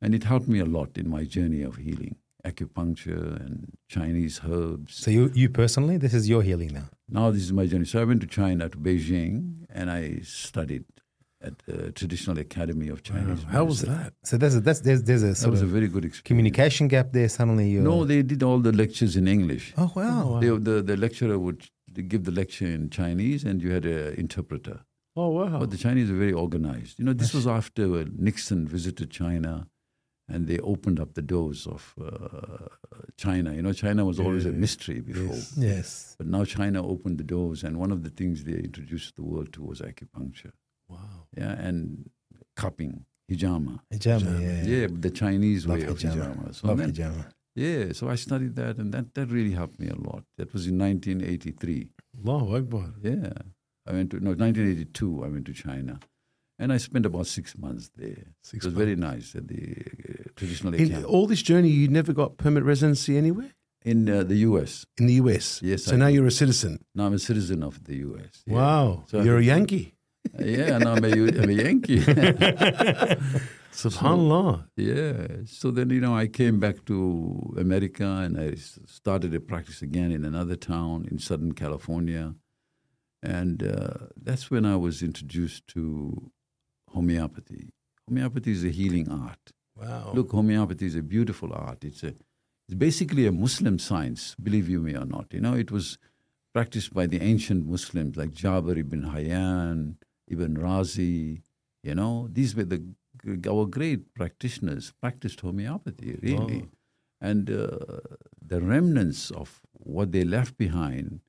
and it helped me a lot in my journey of healing, acupuncture and Chinese herbs. So you personally, this is your healing now? Now this is my journey. So I went to China, to Beijing, and I studied at the Traditional Academy of Chinese Medicine. How was that? So there's a very good experience. Communication gap there suddenly. No, they did all the lectures in English. Oh, wow. The lecturer would give the lecture in Chinese, and you had an interpreter. Oh, wow. But the Chinese are very organized. You know, this was after Nixon visited China, and they opened up the doors of China. You know, China was always a mystery before. Yes. But now China opened the doors, and one of the things they introduced the world to was acupuncture. Wow. Yeah, and cupping, hijama. Hijama, yeah. Yeah, the Chinese way of hijama. Yeah, so I studied that, and that really helped me a lot. That was in 1983. Allahu Akbar. Yeah. 1982 I went to China. And I spent about 6 months there. It was very nice at the Traditional Academy. All this journey, you never got permanent residency anywhere? In the U.S. In the U.S.? Yes. So now you're a citizen? Now I'm a citizen of the U.S. Yeah. Wow. So you're a Yankee. Yeah, now I'm a Yankee. SubhanAllah. Yeah. So then, you know, I came back to America, and I started a practice again in another town in Southern California. And that's when I was introduced to homeopathy. Homeopathy is a healing art. Wow. Look, homeopathy is a beautiful art. It's basically a Muslim science, believe you me or not. You know, it was practiced by the ancient Muslims like Jabir ibn Hayyan, Ibn Razi, you know. These were our great practitioners practiced homeopathy, really. Oh. And the remnants of what they left behind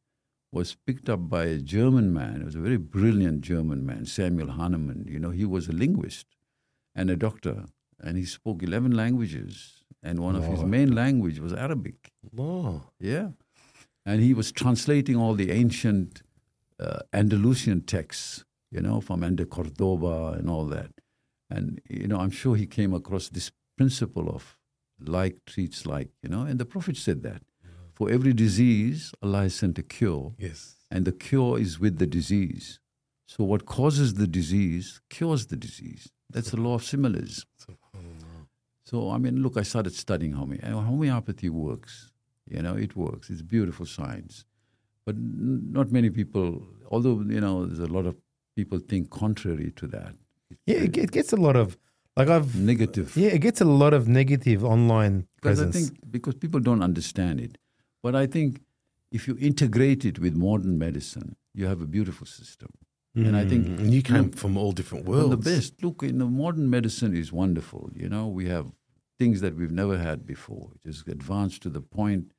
was picked up by a German man. It was a very brilliant German man, Samuel Hahnemann. You know, he was a linguist and a doctor, and he spoke 11 languages, and one of his main language was Arabic. Wow. Yeah. And he was translating all the ancient Andalusian texts, you know, from Cordoba and all that. And, you know, I'm sure he came across this principle of like treats like, you know, and the Prophet said that. For every disease, Allah has sent a cure. Yes. And the cure is with the disease. So what causes the disease cures the disease. That's the law of similars. So, I mean, look, I started studying homeopathy works. You know, it works. It's beautiful science. But not many people, although, you know, there's a lot of people think contrary to that. Yeah, it gets a lot of... negative. Yeah, it gets a lot of negative online presence. Because people don't understand it. But I think if you integrate it with modern medicine, you have a beautiful system. Mm. And I think... And you came from all different worlds. From the best. Look, you know, modern medicine is wonderful. You know, we have things that we've never had before. It is advanced to the point.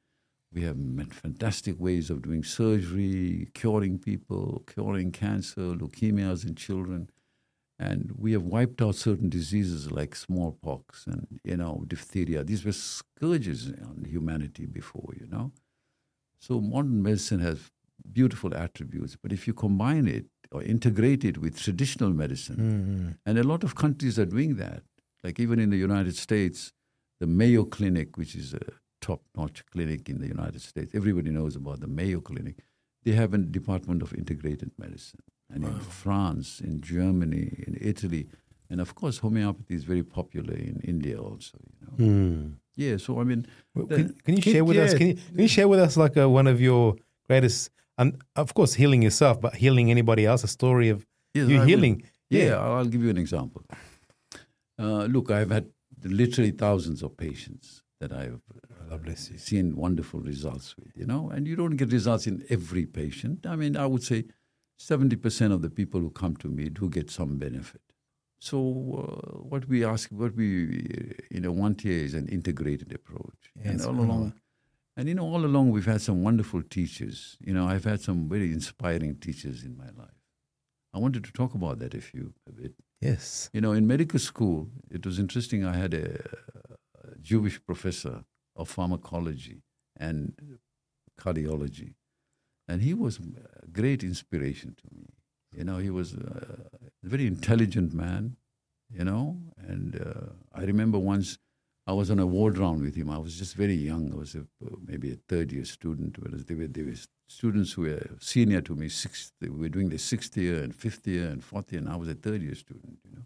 We have fantastic ways of doing surgery, curing people, curing cancer, leukemias in children. And we have wiped out certain diseases like smallpox and, you know, diphtheria. These were scourges on humanity before, you know. So modern medicine has beautiful attributes. But if you combine it or integrate it with traditional medicine, and a lot of countries are doing that. Like even in the United States, the Mayo Clinic, which is a top-notch clinic in the United States. Everybody knows about the Mayo Clinic. They have a Department of Integrated Medicine. And wow. In France, in Germany, in Italy, and of course, homeopathy is very popular in India also. You know? Mm. Yeah, so I mean, can you share with us like one of your greatest, and of course, healing yourself, but healing anybody else, a story of you healing? I'll give you an example. Look, I've had literally thousands of patients that I've seen wonderful results with, you know, and you don't get results in every patient. I mean, I would say 70% of the people who come to me do get some benefit. So what we want here is an integrated approach. Yes, and all along we've had some wonderful teachers. You know, I've had some very inspiring teachers in my life. I wanted to talk about that a bit. Yes. You know, in medical school, it was interesting. I had a Jewish professor of pharmacology and cardiology, and he was a great inspiration to me. You know, he was a very intelligent man, you know, and I remember once I was on an award round with him. I was just very young. I was maybe a third-year student, whereas there were students who were senior to me, we were doing the 6th year and 5th year and 4th year, and I was a third-year student, you know.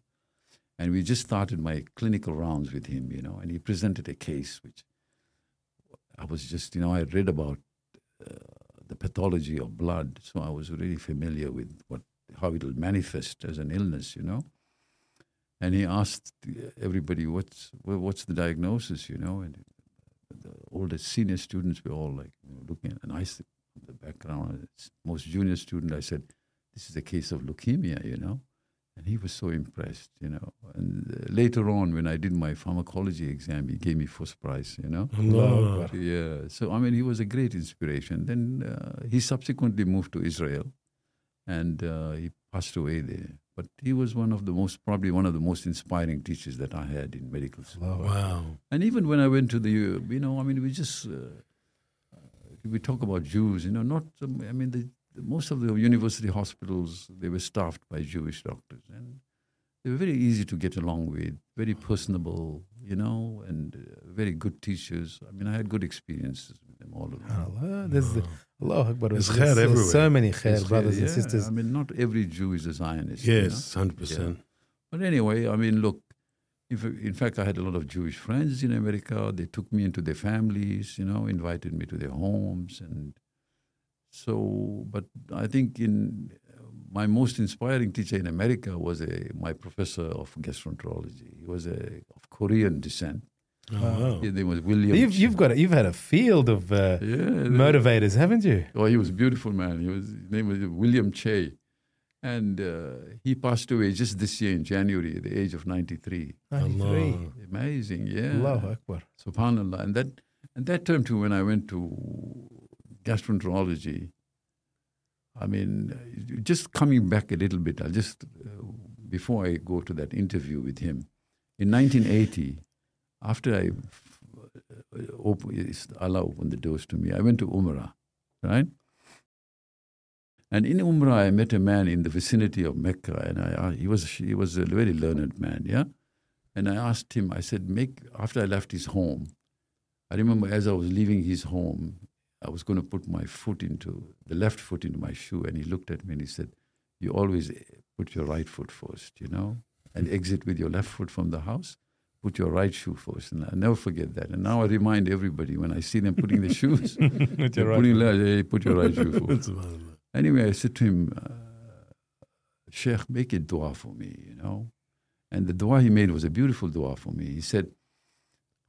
And we just started my clinical rounds with him, you know, and he presented a case which I was just, you know, I read about the pathology of blood, so I was really familiar with how it'll manifest as an illness, you know. And he asked everybody, what's the diagnosis, you know? And all the senior students were all like, you know, looking at, and I said, the background, most junior student, I said, this is a case of leukemia, you know. And he was so impressed, you know. And later on, when I did my pharmacology exam, he gave me first prize, you know. Allah. Yeah. So, I mean, he was a great inspiration. Then he subsequently moved to Israel. And he passed away there. But he was probably one of the most inspiring teachers that I had in medical school. Wow. And even when I went to the, you know, I mean, we just, we talk about Jews, you know, most of the university hospitals, they were staffed by Jewish doctors. And they were very easy to get along with, very personable, you know, and very good teachers. I mean, I had good experiences with them, all of them. Allah, Allahu Akbar. There's khair everywhere. So many khair, brothers and sisters. I mean, not every Jew is a Zionist. Yes, you know? 100%. Yeah. But anyway, I mean, look, in fact, I had a lot of Jewish friends in America. They took me into their families, you know, invited me to their homes. And so, but I think my most inspiring teacher in America was my professor of gastroenterology. He was of Korean descent. Oh, wow. His name was William. You've had a field of motivators, haven't you? Oh, he was a beautiful man. His name was William Che. And he passed away just this year in January at the age of 93. 93. Amazing, yeah. Allahu Akbar. SubhanAllah. And that time too, when I went to gastroenterology, I mean, just coming back a little bit, I'll just, before I go to that interview with him, in 1980, after Allah opened the doors to me, I went to Umrah, right? And in Umrah, I met a man in the vicinity of Mecca, and he was a very learned man, yeah? And I asked him, I said, after I left his home, I remember as I was leaving his home, I was going to put my left foot into my shoe, and he looked at me and he said, you always put your right foot first, you know, and exit with your left foot from the house, put your right shoe first. And I never forget that. And now I remind everybody when I see them putting the shoes, put your right shoe first. Anyway, I said to him, Sheikh, make a dua for me, you know. And the dua he made was a beautiful dua for me. He said,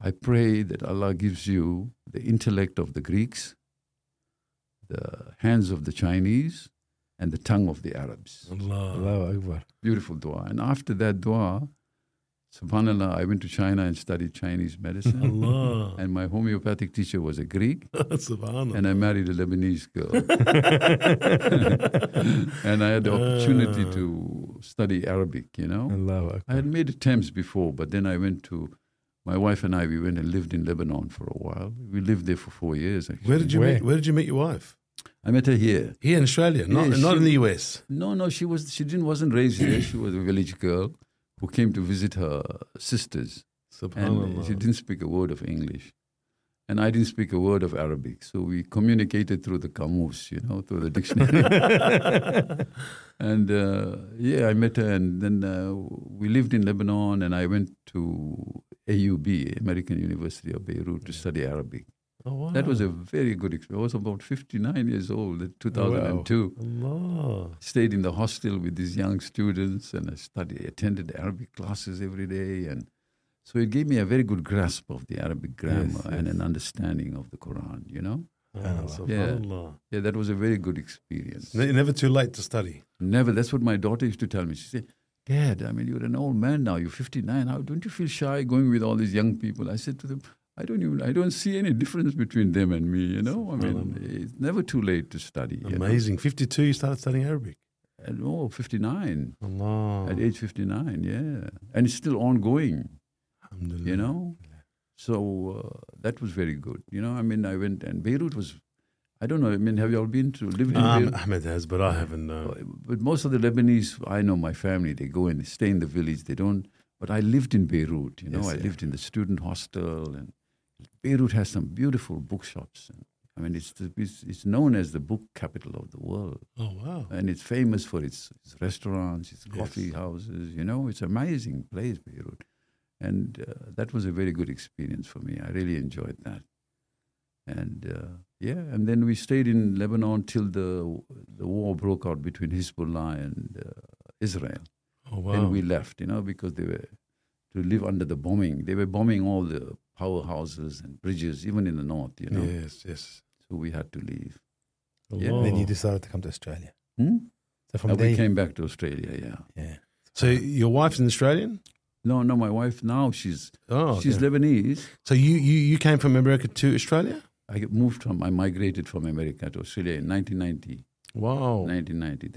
I pray that Allah gives you the intellect of the Greeks, the hands of the Chinese, and the tongue of the Arabs. Allah Akbar. Beautiful dua. And after that dua, SubhanAllah, I went to China and studied Chinese medicine. Allah. And my homeopathic teacher was a Greek. SubhanAllah. And I married a Lebanese girl. And I had the opportunity to study Arabic, you know. Allah Akbar. I had made attempts before, but then I went to... My wife and I, we went and lived in Lebanon for a while. We lived there for 4 years, actually. Where did you meet your wife? I met her here. Here in Australia, not in the US. No, she wasn't raised here. She was a village girl who came to visit her sisters. SubhanAllah. And she didn't speak a word of English. And I didn't speak a word of Arabic. So we communicated through the Qamus, through the dictionary. And I met her. And then we lived in Lebanon. And I went to AUB, American University of Beirut, to study Arabic. Oh, wow. That was a very good experience. I was about 59 years old in 2002. Wow. Allah. Stayed in the hostel with these young students. And I attended Arabic classes every day. And so it gave me a very good grasp of the Arabic grammar and an understanding of the Quran, Yeah, that was a very good experience. Never too late to study. Never. That's what my daughter used to tell me. She said, Dad, you're an old man now. You're 59. How don't you feel shy going with all these young people? I said to them, I don't see any difference between them and me, It's never too late to study. Amazing. 52, you started studying Arabic. 59. Allah. At age 59, yeah. And it's still ongoing. So that was very good. I went, and Beirut was, I don't know, have you all been to, lived in Beirut? Ahmed has, but I haven't. But most of the Lebanese, I know my family, they go and they stay in the village. They don't, but I lived in Beirut, I lived in the student hostel, and Beirut has some beautiful bookshops. And, it's known as the book capital of the world. Oh, wow. And it's famous for its restaurants, its coffee houses, it's an amazing place, Beirut. And that was a very good experience for me. I really enjoyed that. And and then we stayed in Lebanon till the war broke out between Hezbollah and Israel. Oh, wow. Then we left, because they were to live under the bombing. They were bombing all the powerhouses and bridges, even in the north, Yes, yes. So we had to leave. Oh, yeah. Then you decided to come to Australia. So we came back to Australia, Yeah. So your wife's an Australian? No, my wife now, she's Lebanese. So you came from America to Australia? I migrated from America to Australia in 1990. Wow. 1990.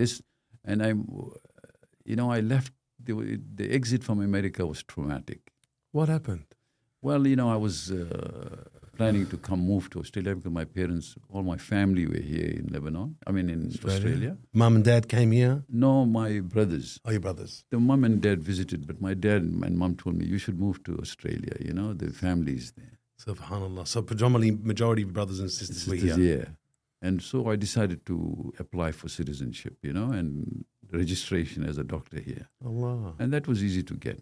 I left, the exit from America was traumatic. What happened? Well, I was planning to move to Australia because my parents, all my family were here in Lebanon. In Australia. Mom and dad came here? No, my brothers. Oh, your brothers. The mom and dad visited, but my dad and mom told me, you should move to Australia, the family's there. SubhanAllah. So predominantly majority of brothers and sisters were here. Yeah. And so I decided to apply for citizenship, and registration as a doctor here. Allah. And that was easy to get.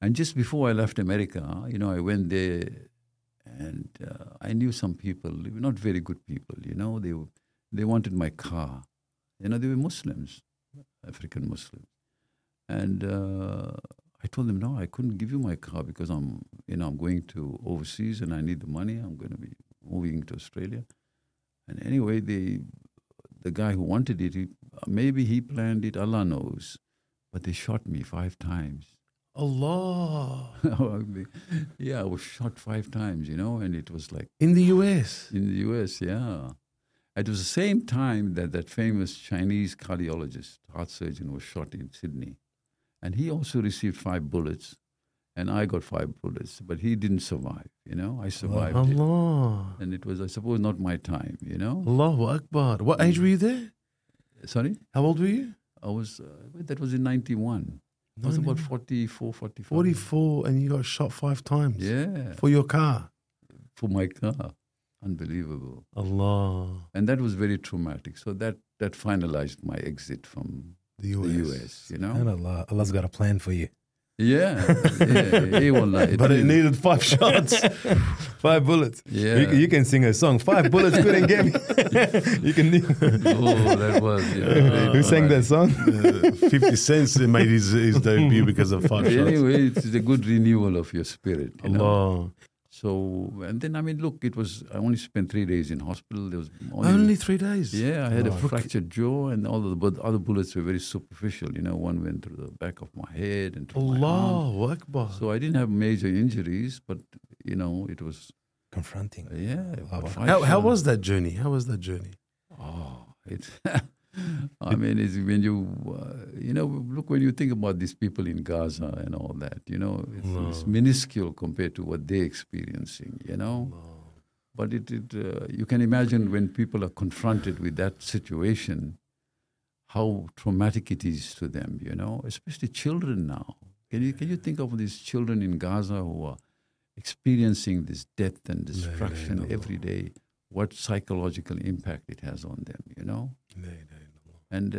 And just before I left America, I went there. And I knew some people, not very good people, They wanted my car. They were Muslims, African Muslims. And I told them, no, I couldn't give you my car because I'm going to overseas and I need the money. I'm going to be moving to Australia. And anyway, the guy who wanted it, maybe he planned it, Allah knows. But they shot me 5 times. Allah. I was shot 5 times, and it was like... In the U.S.? In the U.S., yeah. It was the same time that famous Chinese cardiologist, heart surgeon, was shot in Sydney. And he also received 5 bullets, and I got 5 bullets, but he didn't survive, I survived Allah. It. And it was, I suppose, not my time, Allahu Akbar. What age were you there? Sorry? How old were you? That was in 91. I was about 44, 45. 44, and you got shot 5 times. Yeah. For your car. For my car. Unbelievable. Allah. And that was very traumatic. So that finalized my exit from the US, And Allah's got a plan for you. Yeah. But it needed 5 shots, 5 bullets. Yeah. You can sing a song. 5 bullets couldn't get me. You can. Oh, that was. Yeah. Who sang that song? 50 Cent made his debut because of 5 shots. Anyway, it's a good renewal of your spirit. Allah. So, and then, it was, I only spent 3 days in hospital. There was only 3 days? Yeah, I had a fractured jaw and all of the other bullets were very superficial. One went through the back of my head and through my arm. Allahu Akbar. So I didn't have major injuries, but, it was... Confronting. Yeah. How was that journey? Oh, it's... it's when you, when you think about these people in Gaza and all that, it's minuscule compared to what they're experiencing, No. But you can imagine when people are confronted with that situation, how traumatic it is to them, especially children now. Can you think of these children in Gaza who are experiencing this death and destruction every day, what psychological impact it has on them, you know? And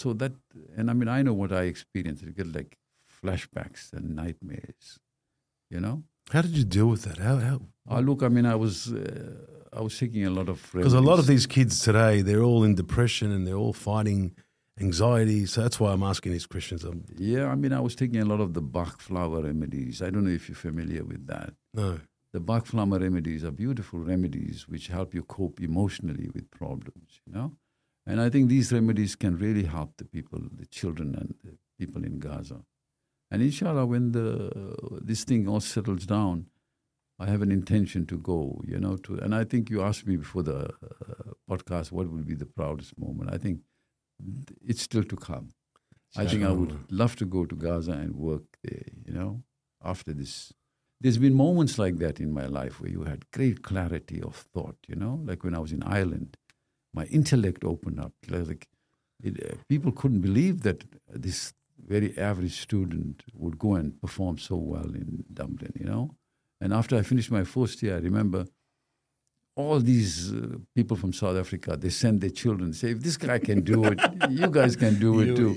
so that, and I mean, I know what I experienced. I get like flashbacks and nightmares, you know? How did you deal with that? How? Look, I mean, I was taking a lot of remedies. Because a lot of these kids today, they're all in depression and they're all fighting anxiety. So that's why I'm asking these questions. Yeah, I mean, I was taking a lot of the Bach flower remedies. I don't know if you're familiar with that. No. The Bach flower remedies are beautiful remedies which help you cope emotionally with problems, you know? And I think these remedies can really help the people, the children and the people in Gaza. And inshallah, when this thing all settles down, I have an intention to go, you know, to, and I think you asked me before the podcast, what would be the proudest moment? I think it's still to come. I think I would love to go to Gaza and work there, you know, after this. There's been moments like that in my life where you had great clarity of thought, you know, like when I was in Ireland, my intellect opened up. Like people couldn't believe that this very average student would go and perform so well in Dublin, you know. And after I finished my first year, I remember all these people from South Africa, they send their children, say, if this guy can do it, you guys can do it too.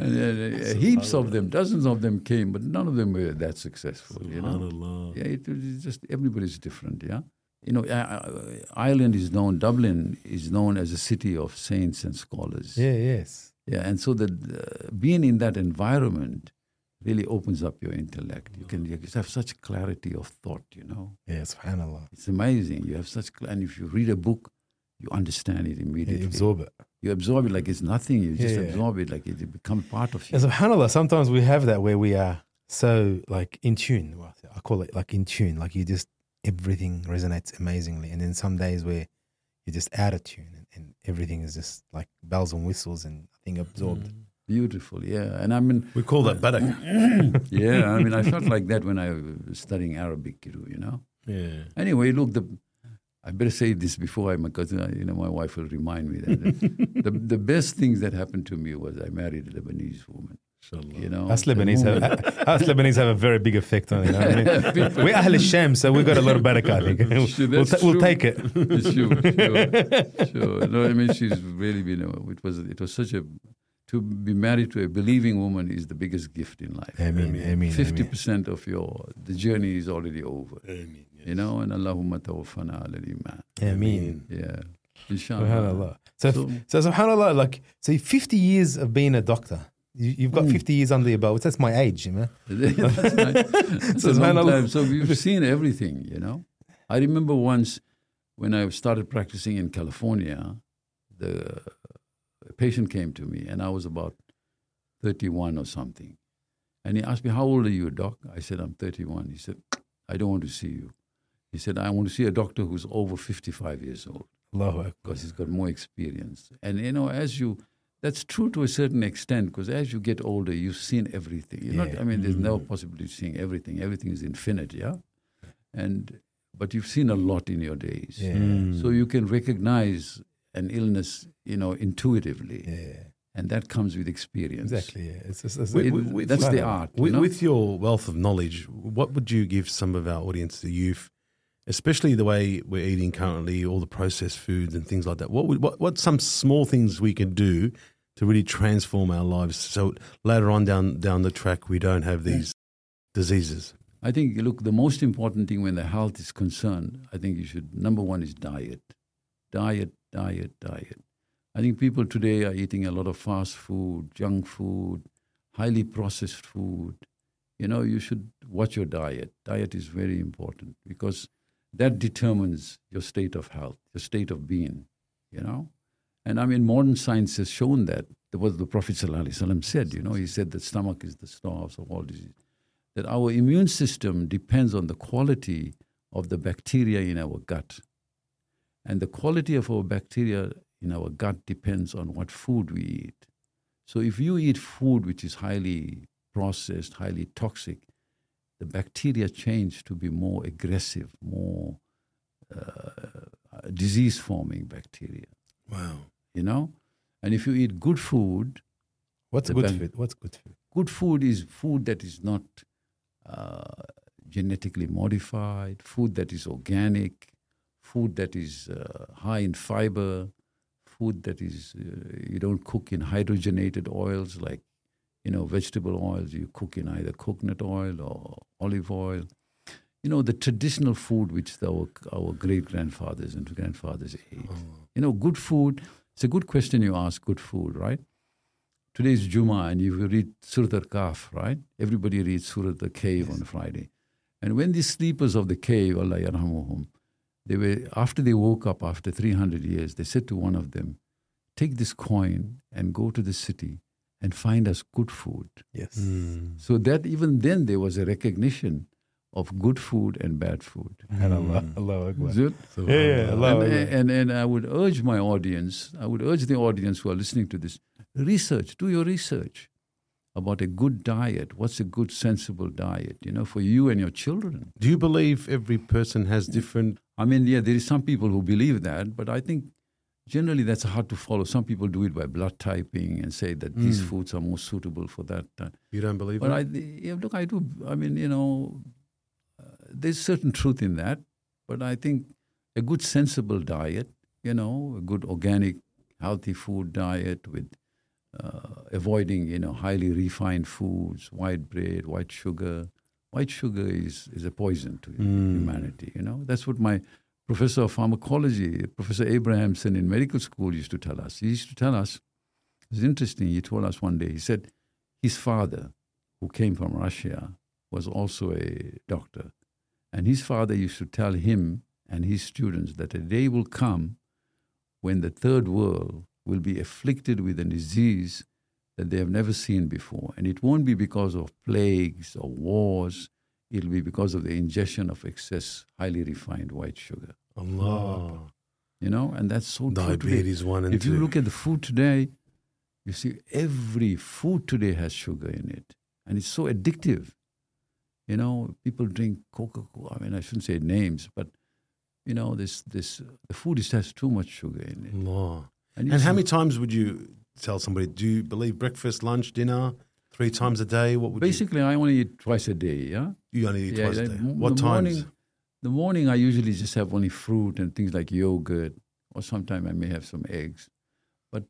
And heaps of them, dozens of them came, but none of them were that successful, you know. Yeah, it was just, everybody's different, yeah. You know, Ireland is known, Dublin is known as a city of saints and scholars. Yeah, yes. Yeah, and so that being in that environment really opens up your intellect. You have such clarity of thought, you know. Yeah, subhanAllah. It's amazing. You have and if you read a book, you understand it immediately. Yeah, you absorb it. You absorb it like it's nothing. You just absorb it like it becomes part of you. Yeah, subhanAllah, sometimes we have that where we are so like in tune. I call it like in tune. Like you just, everything resonates amazingly. And then some days where you're just out of tune and everything is just like bells and whistles and nothing absorbed. Mm. Beautiful, yeah. And I mean... we call that badak. Yeah, I mean, I felt like that when I was studying Arabic, you know? Yeah. Anyway, look, I better say this before because, you know, my wife will remind me that the best things that happened to me was I married a Lebanese woman. You know, us Lebanese have a very big effect on it. I mean, we're Ahl al-Sham, so we've got a lot of barakah, I think. Sure, we'll take it. Sure. No, I mean, she's really been, it was such a... to be married to a believing woman is the biggest gift in life. Amen. 50% of the journey is already over. Amen. Yes. You know, and Allahumma tawaffana ala al-iman. Amen. Yeah. Inshallah. SubhanAllah. So subhanAllah, like, so 50 years of being a doctor. You've got 50 years under your belt. That's my age, you know. That's nice. That's a long time. So we've seen everything, you know. I remember once when I started practicing in California, a patient came to me, and I was about 31 or something. And he asked me, how old are you, doc? I said, I'm 31. He said, I don't want to see you. He said, I want to see a doctor who's over 55 years old. Because he's got more experience. And, you know, that's true to a certain extent, because as you get older, you've seen everything. There's no possibility of seeing everything. Everything is infinite, yeah? But you've seen a lot in your days. Yeah. So you can recognize an illness, you know, intuitively, and that comes with experience. Exactly, yeah. That's the art. With your wealth of knowledge, what would you give some of our audience, the youth, especially the way we're eating currently, all the processed foods and things like that? What's some small things we can do to really transform our lives so later on down the track we don't have these diseases? I think, look, the most important thing when the health is concerned, I think number one is diet. Diet. I think people today are eating a lot of fast food, junk food, highly processed food. You know, you should watch your diet. Diet is very important because that determines your state of health, your state of being, you know. And I mean, modern science has shown that. What the Prophet ﷺ said, you know, he said that stomach is the source of all disease. That our immune system depends on the quality of the bacteria in our gut. And the quality of our bacteria in our gut depends on what food we eat. So if you eat food which is highly processed, highly toxic, the bacteria change to be more aggressive, more disease-forming bacteria. Wow. You know? And if you eat good food... What's good food? Good food is food that is not genetically modified, food that is organic, food that is high in fiber, food that is, you don't cook in hydrogenated oils like, you know, vegetable oils. You cook in either coconut oil or olive oil. You know, the traditional food which our great-grandfathers and grandfathers ate. Oh. You know, good food, it's a good question you ask, good food, right? Today is Jummah, and you read Surat Al-Kahf, right? Everybody reads Surat Al-Cave on Friday. And when the sleepers of the cave, Allah yarhamuhum, after they woke up after 300 years, they said to one of them, take this coin and go to the city and find us good food. Yes. Mm. So that even then there was a recognition of good food and bad food. And Allah Akbar. And I would urge my audience, I would urge the audience who are listening to this, research, do your research about a good diet. What's a good, sensible diet, you know, for you and your children? Do you believe every person has different... I mean, yeah, there is some people who believe that, but I think generally that's hard to follow. Some people do it by blood typing and say that these foods are more suitable for that. You don't believe that? Look, I do. I mean, you know, there's certain truth in that, but I think a good, sensible diet, you know, a good organic, healthy food diet with avoiding, you know, highly refined foods, white bread, white sugar. White sugar is a poison to humanity, you know. That's what my professor of pharmacology, Professor Abrahamson in medical school used to tell us. He used to tell us, it was interesting, he told us one day, he said his father, who came from Russia, was also a doctor. And his father used to tell him and his students that a day will come when the third world will be afflicted with a disease that they have never seen before. And it won't be because of plagues or wars. It'll be because of the ingestion of excess, highly refined white sugar. Allah. You know, and that's so true. Diabetes 1 and 2. If you look at the food today, you see every food today has sugar in it. And it's so addictive. You know, people drink Coca-Cola. I mean, I shouldn't say names, but, you know, the food just has too much sugar in it. Allah. And how many times would you tell somebody, do you believe breakfast, lunch, dinner, 3 times a day? What would Basically, I only eat twice a day, yeah? You only eat twice a day. What times? The morning I usually just have only fruit and things like yogurt, or sometimes I may have some eggs. But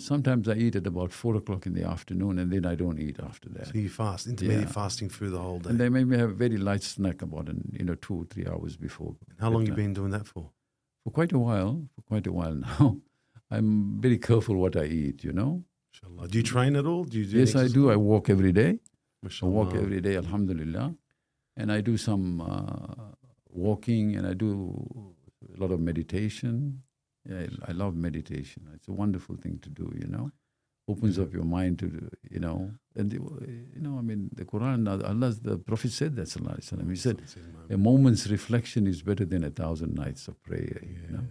sometimes I eat at about 4 o'clock in the afternoon, and then I don't eat after that. So you fast, intermittent fasting through the whole day. And they made me have a very light snack about 2 or 3 hours before. And how long have you been doing that for? For quite a while now. I'm very careful what I eat, you know. Inshallah. Do you train at all? Yes, I do. I walk every day. Mashallah. I walk every day, alhamdulillah. And I do some walking, and I do a lot of meditation. Yeah, I love meditation. It's a wonderful thing to do, you know. Opens up your mind to, you know. And, you know, I mean, the Quran, Allah, the Prophet said that, sallallahu alaihi wasallam. He said, a moment's reflection is better than 1,000 nights of prayer, you know.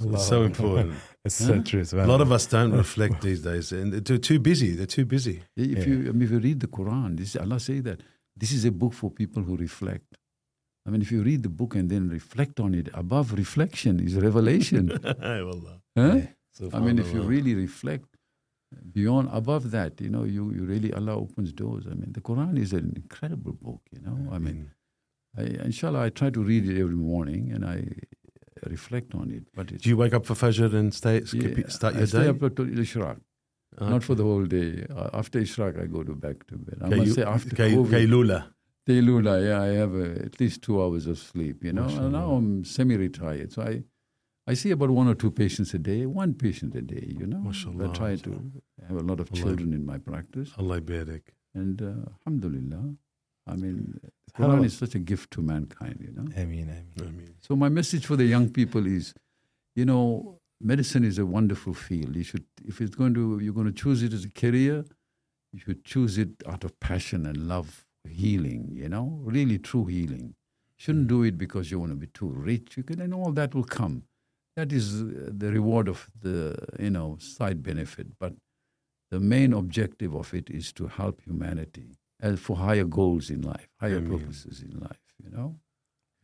It's so important. It's so true. A lot of us don't reflect these days, and they're too busy. If you read the Quran, Allah say that this is a book for people who reflect. I mean, if you read the book and then reflect on it, above reflection is revelation. I mean, if you really reflect beyond, above that, you know, you really, Allah opens doors. I mean, the Quran is an incredible book, you know. I mean, inshallah, I try to read it every morning, and I reflect on it. But do you wake up for Fajr and start your day? I stay up to Ishraq. Okay. Not for the whole day. After Ishraq, I go back to bed. Kailula, yeah, I have at least 2 hours of sleep, you know. Mashallah. And now I'm semi-retired, so I see about 1 or 2 patients a day, you know. Mashallah. I try to have a lot of children in my practice. Allah barik. And alhamdulillah, I mean, Quran is such a gift to mankind, you know. Ameen. So my message for the young people is, you know, medicine is a wonderful field. You should, if it's going to, you're going to choose it as a career, you should choose it out of passion and love, healing, you know, really true healing. Shouldn't do it because you want to be too rich. You can, and all that will come. That is the reward of the, you know, side benefit. But the main objective of it is to help humanity. And for higher goals in life, higher purposes in life, you know.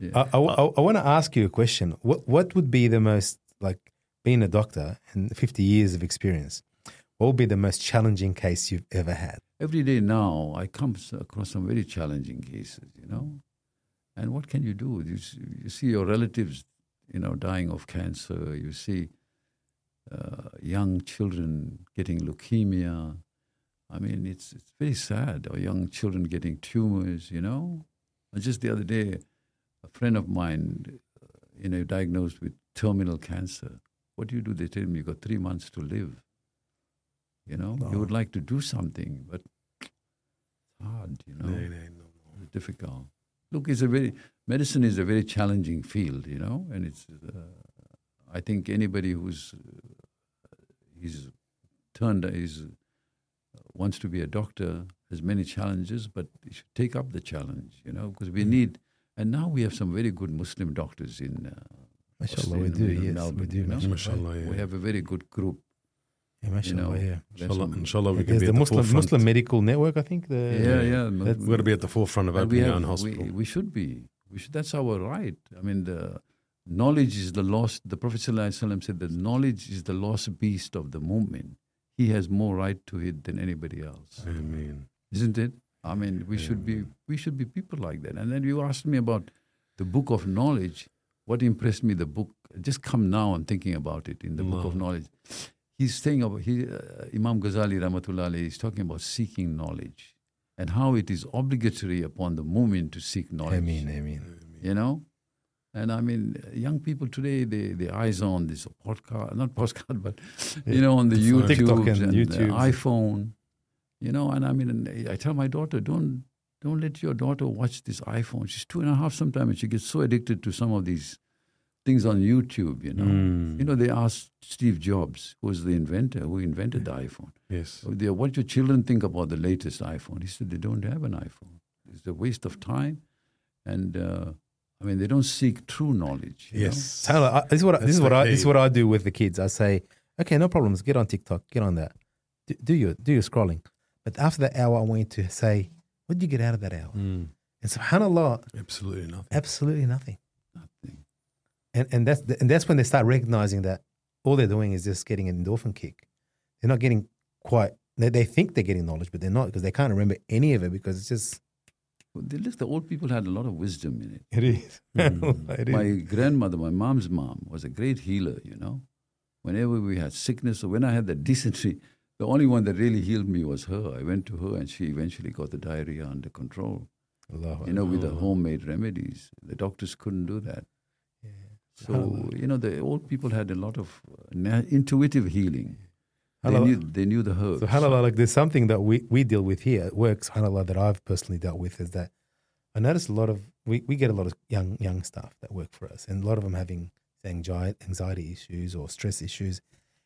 Yeah. I want to ask you a question. What would be the most, like, being a doctor and 50 years of experience, what would be the most challenging case you've ever had? Every day now I come across some very challenging cases, you know. And what can you do? You see your relatives, dying of cancer. You see young children getting leukemia. I mean, it's very sad. Or young children getting tumors. And just the other day, a friend of mine, diagnosed with terminal cancer. What do you do? They tell me you got 3 months to live. Wow. You would like to do something, but it's hard. No. It's difficult. Look, medicine is a very challenging field, and it's. I think anybody who wants to be a doctor has many challenges, but you should take up the challenge, because we need. And now we have some very good Muslim doctors in. Mashallah, we do. Yes, we do. Mashallah, yeah. We have a very good group. Yeah, mashallah, yeah. Inshallah, we can be at the forefront. There's the Muslim Medical Network, I think. We're going to be at the forefront of opening our own hospital. We should be. That's our right. I mean, the knowledge is the lost. The Prophet ﷺ said that knowledge is the lost beast of the movement. He has more right to it than anybody else. Amen. Isn't it? I mean, we should be people like that. And then you asked me about the Book of Knowledge. What impressed me, the book, just come now and thinking about it in the Book of Knowledge. He's saying about Imam Ghazali, Rahmatullah Alayhi, is talking about seeking knowledge and how it is obligatory upon the mu'min to seek knowledge. Ameen. And I mean, young people today, their eyes on this podcast, not podcast, but on the TikTok and YouTube, iPhone, And I mean, I tell my daughter, don't let your daughter watch this iPhone. She's 2.5 sometimes, and she gets so addicted to some of these things on YouTube, They asked Steve Jobs, who was the inventor, who invented the iPhone. Yes. What do your children think about the latest iPhone? He said, they don't have an iPhone. It's a waste of time. And, they don't seek true knowledge. Yes. Tyler, this is what I do with the kids. I say, okay, no problems. Get on TikTok. Get on that. Do your scrolling. But after that hour, I want you to say, what did you get out of that hour? Mm. And subhanAllah. Absolutely nothing. Absolutely nothing. And that's when they start recognizing that all they're doing is just getting an endorphin kick. They're not getting they think they're getting knowledge, but they're not, because they can't remember any of it, because it's just. The old people had a lot of wisdom in it. It is. Mm. It is. My grandmother, my mom's mom, was a great healer, Whenever we had sickness or when I had the dysentery, the only one that really healed me was her. I went to her and she eventually got the diarrhea under control. With the homemade remedies. The doctors couldn't do that. So, the old people had a lot of intuitive healing. They knew the herbs. SubhanAllah, there's something that we deal with here at work, SubhanAllah, that I've personally dealt with, is that I noticed a lot of, we get a lot of young staff that work for us, and a lot of them having anxiety issues or stress issues.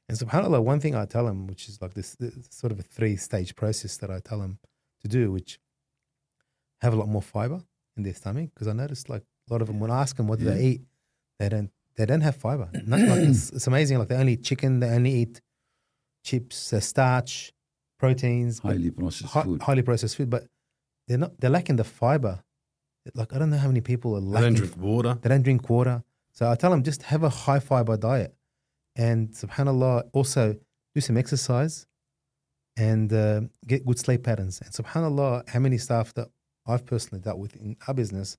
And SubhanAllah, one thing I tell them, which is like this sort of a 3-stage process that I tell them to do, which have a lot more fiber in their stomach, because I noticed a lot of them, when I ask them what do they eat, They don't have fiber. It's amazing. They only eat chicken. They only eat chips, starch, proteins, highly processed food. But they're lacking the fiber. I don't know how many people are lacking. They don't drink water. So I tell them, just have a high fiber diet, and subhanAllah, also do some exercise, and get good sleep patterns. And subhanAllah, how many staff that I've personally dealt with in our business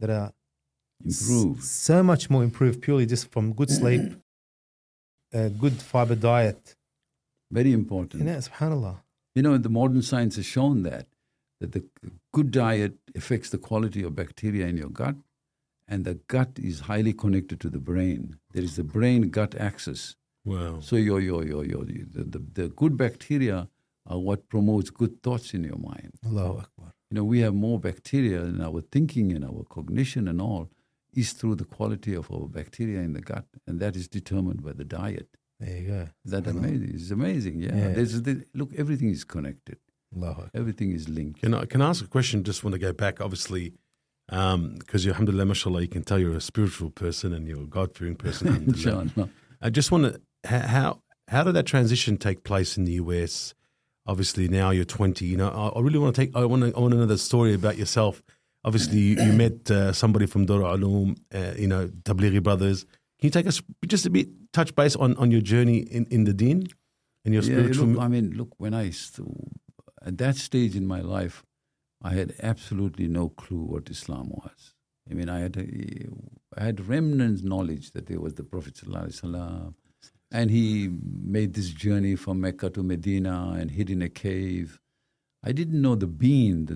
that are improved. So much more improved purely just from good sleep, a good fiber diet. Very important. SubhanAllah. The modern science has shown that the good diet affects the quality of bacteria in your gut, and the gut is highly connected to the brain. There is the brain-gut axis. Wow. So the good bacteria are what promotes good thoughts in your mind. Allahu Akbar. We have more bacteria in our thinking and our cognition and all, is through the quality of our bacteria in the gut, and that is determined by the diet. There you go. Is that amazing? It's amazing, yeah. Look, everything is connected. Everything is linked. Can I ask a question? Just want to go back, obviously, because you, alhamdulillah, mashallah, you can tell you're a spiritual person and you're a God-fearing person. I just want to, how did that transition take place in the U.S.? Obviously, now you're 20. I really want to I want another story about yourself. Obviously, you met somebody from Dar al-Uloom, Tablighi brothers. Can you take us just a bit, touch base on your journey in the deen and your spiritual? When at that stage in my life, I had absolutely no clue what Islam was. I mean, I had remnant knowledge that there was the Prophet ﷺ, and he made this journey from Mecca to Medina and hid in a cave. I didn't know the being,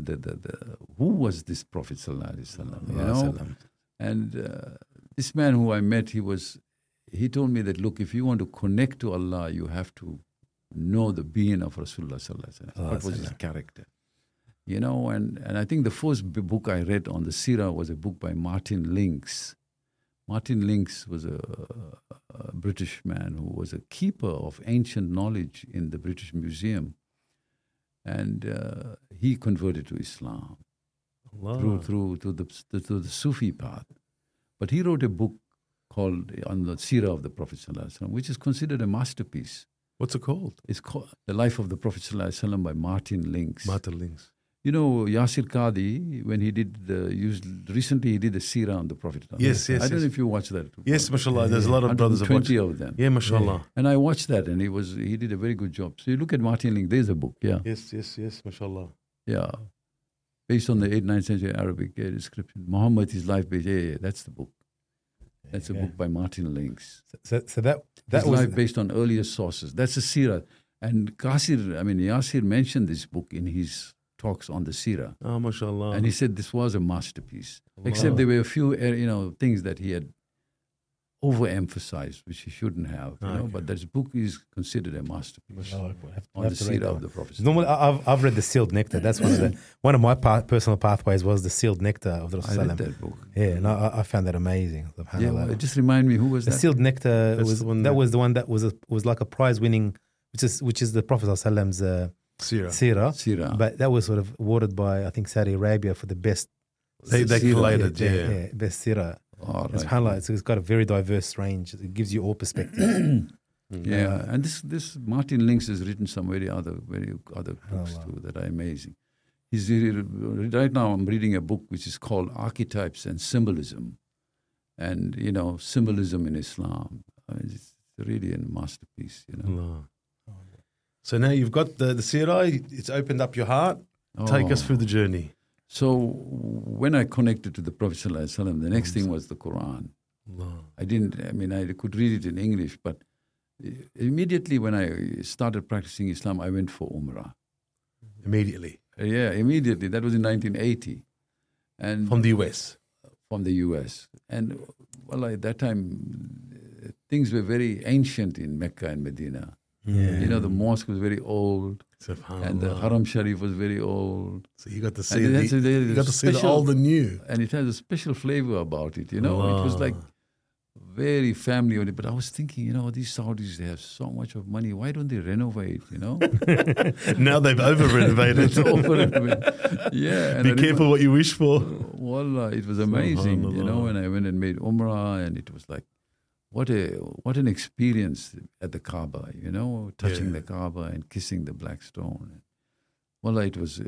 who was this Prophet ﷺ, you know? And this man who I met, he told me that, look, if you want to connect to Allah, you have to know the being of Rasulullah ﷺ. What was his character? You know, and I think the first book I read on the Sirah was a book by Martin Lings. Martin Lings was a British man who was a keeper of ancient knowledge in the British Museum. And he converted to Islam through the Sufi path. But he wrote a book called On the Sirah of the Prophet ﷺ, which is considered a masterpiece. What's it called? It's called The Life of the Prophet ﷺ by Martin Lings. Martin Lings. You know, Yasir Qadi, when he did recently he did a Sirah on the Prophet. I don't know if you watched that. Yes, mashallah, there's a lot of brothers. 20 of them. Yeah, mashallah. Yeah. And I watched that, and he did a very good job. So you look at Martin Link, there's a book, yeah. Yes, mashallah. Yeah. Based on the 8th, 9th century Arabic description. Muhammad, his life based, that's the book. That's a book by Martin Links. So that was... life based on earlier sources. That's a Sirah. And Yasir mentioned this book in his talks on the Sirah. Oh, mashallah. And he said this was a masterpiece. Allah. Except there were a few, things that he had overemphasized, which he shouldn't have. But this book is considered a masterpiece on the Sirah of the Prophet. Normally, I've read the Sealed Nectar. That's one of my personal pathways was the Sealed Nectar of the Prophet. I read that book. Yeah, and I found that amazing. Yeah, well, it just remind me who was that? The Sealed Nectar was the one that was like a prize-winning, which is the Prophet Sallallahu Sirah. But that was sort of awarded by, I think, Saudi Arabia for the best. They collated, yeah. Best Sirah. Oh, right. It's got a very diverse range. It gives you all perspectives. Yeah, and this Martin Lings has written some very other books too that are amazing. Right now I'm reading a book which is called Archetypes and Symbolism, and symbolism in Islam. I mean, it's really a masterpiece. So now you've got the Sirah, it's opened up your heart. Take us through the journey. So when I connected to the Prophet ﷺ, the next thing was the Quran. Allah. I could read it in English, but immediately when I started practicing Islam, I went for Umrah. Immediately? Yeah, immediately. That was in 1980. And from the US? From the US. And at that time, things were very ancient in Mecca and Medina. Yeah. The mosque was very old, and the Haram Sharif was very old. So you got to see the old and new. And it has a special flavor about it, It was like very family-oriented. But I was thinking, these Saudis, they have so much of money. Why don't they renovate, Now they've over-renovated. Yeah. Be careful what you wish for. Wallah, it was amazing, and I went and made Umrah, and it was like, what an experience at the Kaaba, touching the Kaaba and kissing the black stone. Well, it was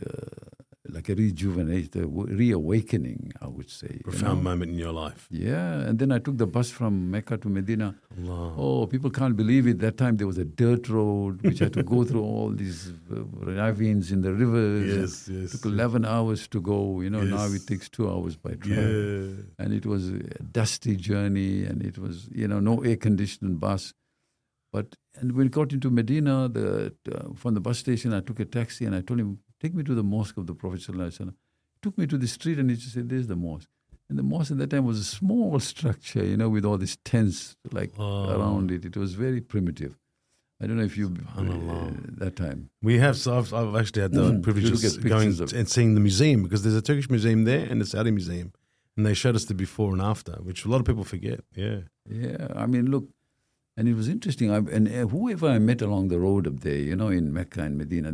like a reawakening, I would say. Profound moment in your life. Yeah, and then I took the bus from Mecca to Medina. Allah. Oh, people can't believe it. That time there was a dirt road which had to go through all these ravines in the rivers. Yes. It took 11 hours to go. Now it takes 2 hours by train. Yeah. And it was a dusty journey, and it was, no air-conditioned bus. And when we got into Medina, from the bus station, I took a taxi, and I told him, take me to the mosque of the Prophet ﷺ. Took me to the street, and he just said, there's the mosque. And the mosque at that time was a small structure, with all these tents around it. It was very primitive. I don't know if you that time. I've actually had the privilege of going and seeing the museum, because there's a Turkish museum there and a Saudi museum, and they showed us the before and after, which a lot of people forget. Yeah. Yeah. And it was interesting. And whoever I met along the road up there, in Mecca and Medina,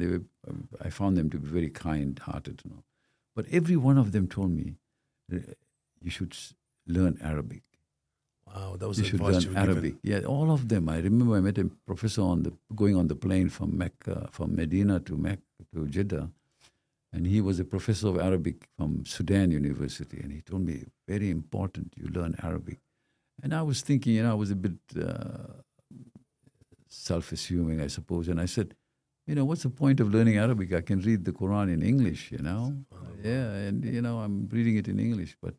I found them to be very kind-hearted. But every one of them told me, you should learn Arabic. Wow, that was the advice you were Arabic. Given. Yeah, all of them. I remember I met a professor going on the plane from Medina to Jeddah, and he was a professor of Arabic from Sudan University, and he told me, very important, you learn Arabic. And I was thinking, I was a bit self-assuming, I suppose. And I said, what's the point of learning Arabic? I can read the Quran in English, Yeah, and, I'm reading it in English. But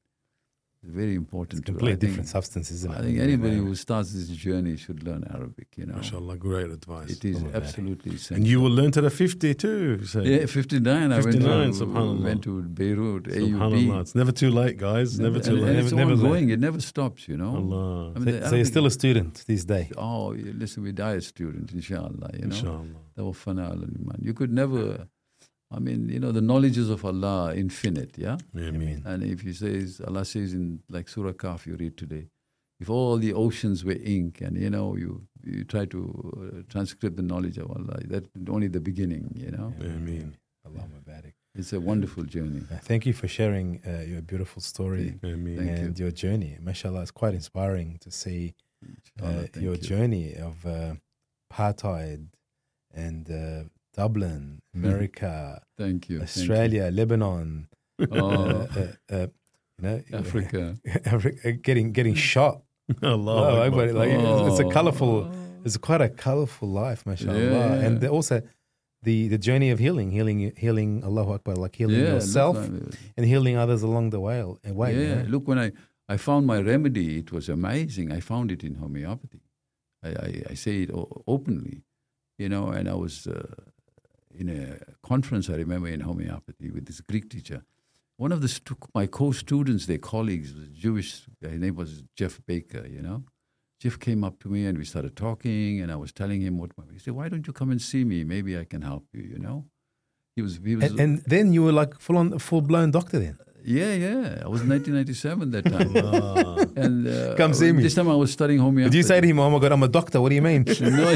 very important. It's completely different substance, isn't it? I think anybody who starts this journey should learn Arabic, you know. MashaAllah, great advice. It is absolutely essential. And you will learn to the 50 too. So. Yeah, 59. I went to Beirut, AUB. SubhanAllah, it's never too late, guys. Never too late. It's ongoing. It never stops, you know. Allah. I mean, so you're still a student these days? Oh, listen, we die as students, inshallah, you know. Inshallah. You could never... I mean, you know, the knowledges of Allah are infinite, yeah? Amen. And if you say, Allah says in like Surah Kaf you read today, if all the oceans were ink and, you know, you try to transcript the knowledge of Allah, that's only the beginning, you know? Amen. Allahumma barik. It's a wonderful journey. Thank you for sharing your beautiful story and your journey. MashaAllah, it's quite inspiring to see your journey of apartheid and... Dublin, America, Australia, Lebanon, you know, Africa, getting shot. Allah, like, it's quite a colorful life, mashallah. Yeah. And also the journey of healing, Allahu Akbar, like healing yourself and healing others along the way. Yeah, right? Look, when I found my remedy, it was amazing. I found it in homeopathy. I say it openly, you know, and I was... in a conference, I remember, in homeopathy with this Greek teacher. One of the my co-students, their colleagues, was Jewish. His name was Jeff Baker, you know. Jeff came up to me and we started talking and I was telling him he said, why don't you come and see me? Maybe I can help you, you know. He was and then you were like full-blown doctor then? Yeah. I was in 1997 that time. And come see me. This time I was studying homeopathy. Did you say to him, oh my God, I'm a doctor, what do you mean? No.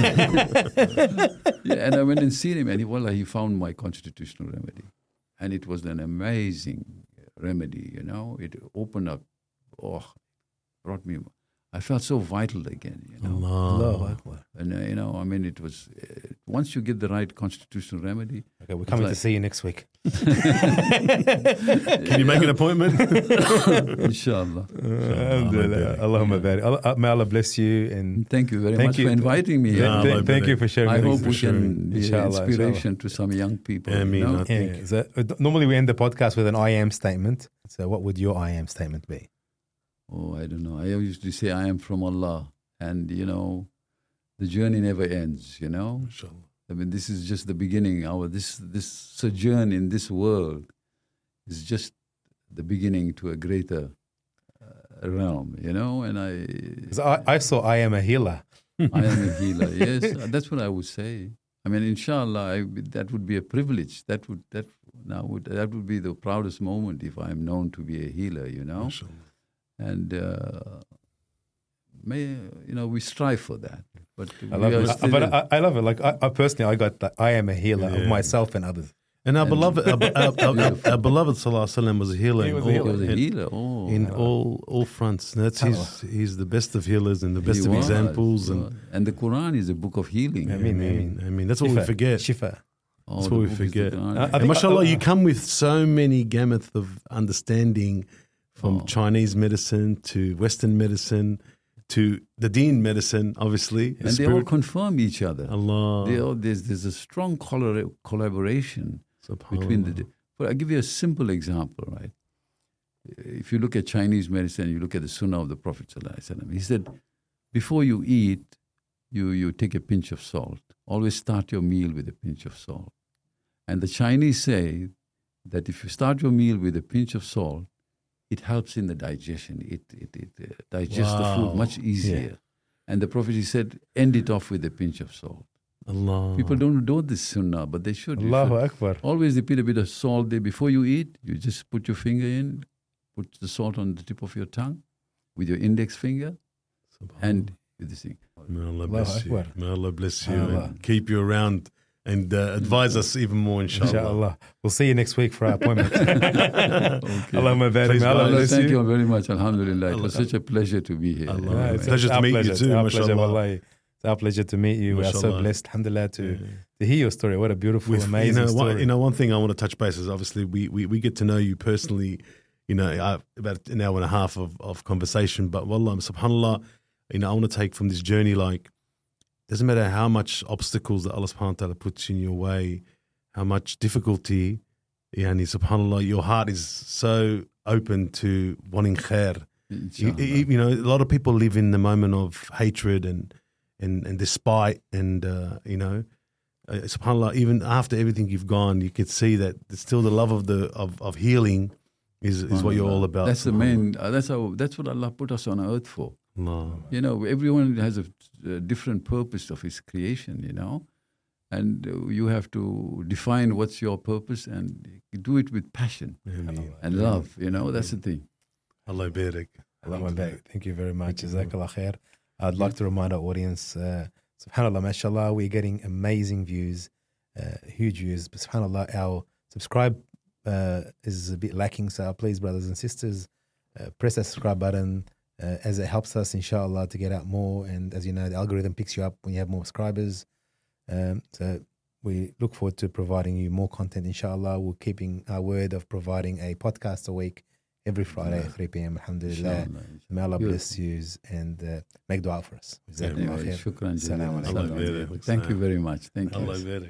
And I went and seen him and he found my constitutional remedy. And it was an amazing remedy, you know. It opened up, brought me, I felt so vital again, you know. Allah. And, you know, I mean, it was, once you get the right constitutional remedy. Okay, we're coming to see you next week. Can you make an appointment? Inshallah. Alhamdulillah. Allahumma barik. May Allah bless you. And thank you very much for inviting me. Thank you for sharing. I hope we can be an inspiration to some young people. Ameen. So, normally we end the podcast with an I am statement. So what would your I am statement be? Oh, I don't know. I usually say I am from Allah. And, you know, the journey never ends, you know. Inshallah. I mean, this is just the beginning. This sojourn in this world is just the beginning to a greater realm, you know. And I saw I am a healer. I am a healer, yes. That's what I would say. I mean, inshallah, that would be a privilege. That would be the proudest moment if I am known to be a healer, you know. Inshallah. And we strive for that. But I love it. I love it. Like I personally, I got that I am a healer of myself and others. And our beloved Sallallahu Alaihi Wasallam was a healer. He was a healer in all fronts. And that's he's the best of healers and the best of examples. And the Quran is a book of healing. I mean, that's what we forget. Shifa. That's what we forget. MashaAllah, you come with so many gamuts of understanding. From Chinese medicine to Western medicine to the Deen medicine, obviously. And they all confirm each other. Allah. There's a strong collaboration between the... But I'll give you a simple example, right? If you look at Chinese medicine, you look at the Sunnah of the Prophet ﷺ, he said, before you eat, you take a pinch of salt. Always start your meal with a pinch of salt. And the Chinese say that if you start your meal with a pinch of salt, it helps in the digestion. It digests the food much easier. Yeah. And the Prophet, he said, end it off with a pinch of salt. Allah. People don't know this sunnah, but they should. Allahu Akbar. Always they put a bit of salt there. Before you eat, you just put your finger in, put the salt on the tip of your tongue with your index finger and with this thing. May Allah bless you. May Allah bless you and keep you around. And advise us even more, inshallah. We'll see you next week for our appointment. Allahumma barik. Allah, thank you very much. Alhamdulillah. It was such a pleasure to be here. It's a pleasure to meet you too, mashallah. It's our pleasure to meet you. We are so blessed, alhamdulillah, to hear your story. What a beautiful, amazing story. One thing I want to touch base is obviously we get to know you personally, you know, about an hour and a half of conversation. But wallah, subhanallah, you know, I want to take from this journey like, doesn't matter how much obstacles that Allah subhanahu wa ta'ala puts in your way, how much difficulty, subhanAllah, your heart is so open to wanting khair You know, a lot of people live in the moment of hatred and despite and, you know, subhanAllah, even after everything you've gone, you can see that it's still the love of healing is what you're all about. That's the main, that's what Allah put us on earth for. No. You know, everyone has a different purpose of his creation, you know, and you have to define what's your purpose and do it with passion and love, you know, that's the thing. Allah barik. Thank you very much. Jazakallah khair. I'd like to remind our audience, subhanAllah, mashallah, we're getting amazing views, huge views. But subhanAllah, our subscribe is a bit lacking, so please, brothers and sisters, press that subscribe button. As it helps us, inshallah, to get out more. And as you know, the algorithm picks you up when you have more subscribers. So we look forward to providing you more content, inshallah. We're keeping our word of providing a podcast a week every Friday at 3 p.m. Alhamdulillah. May Allah bless you and make dua for us. Thank you very much. Thank you.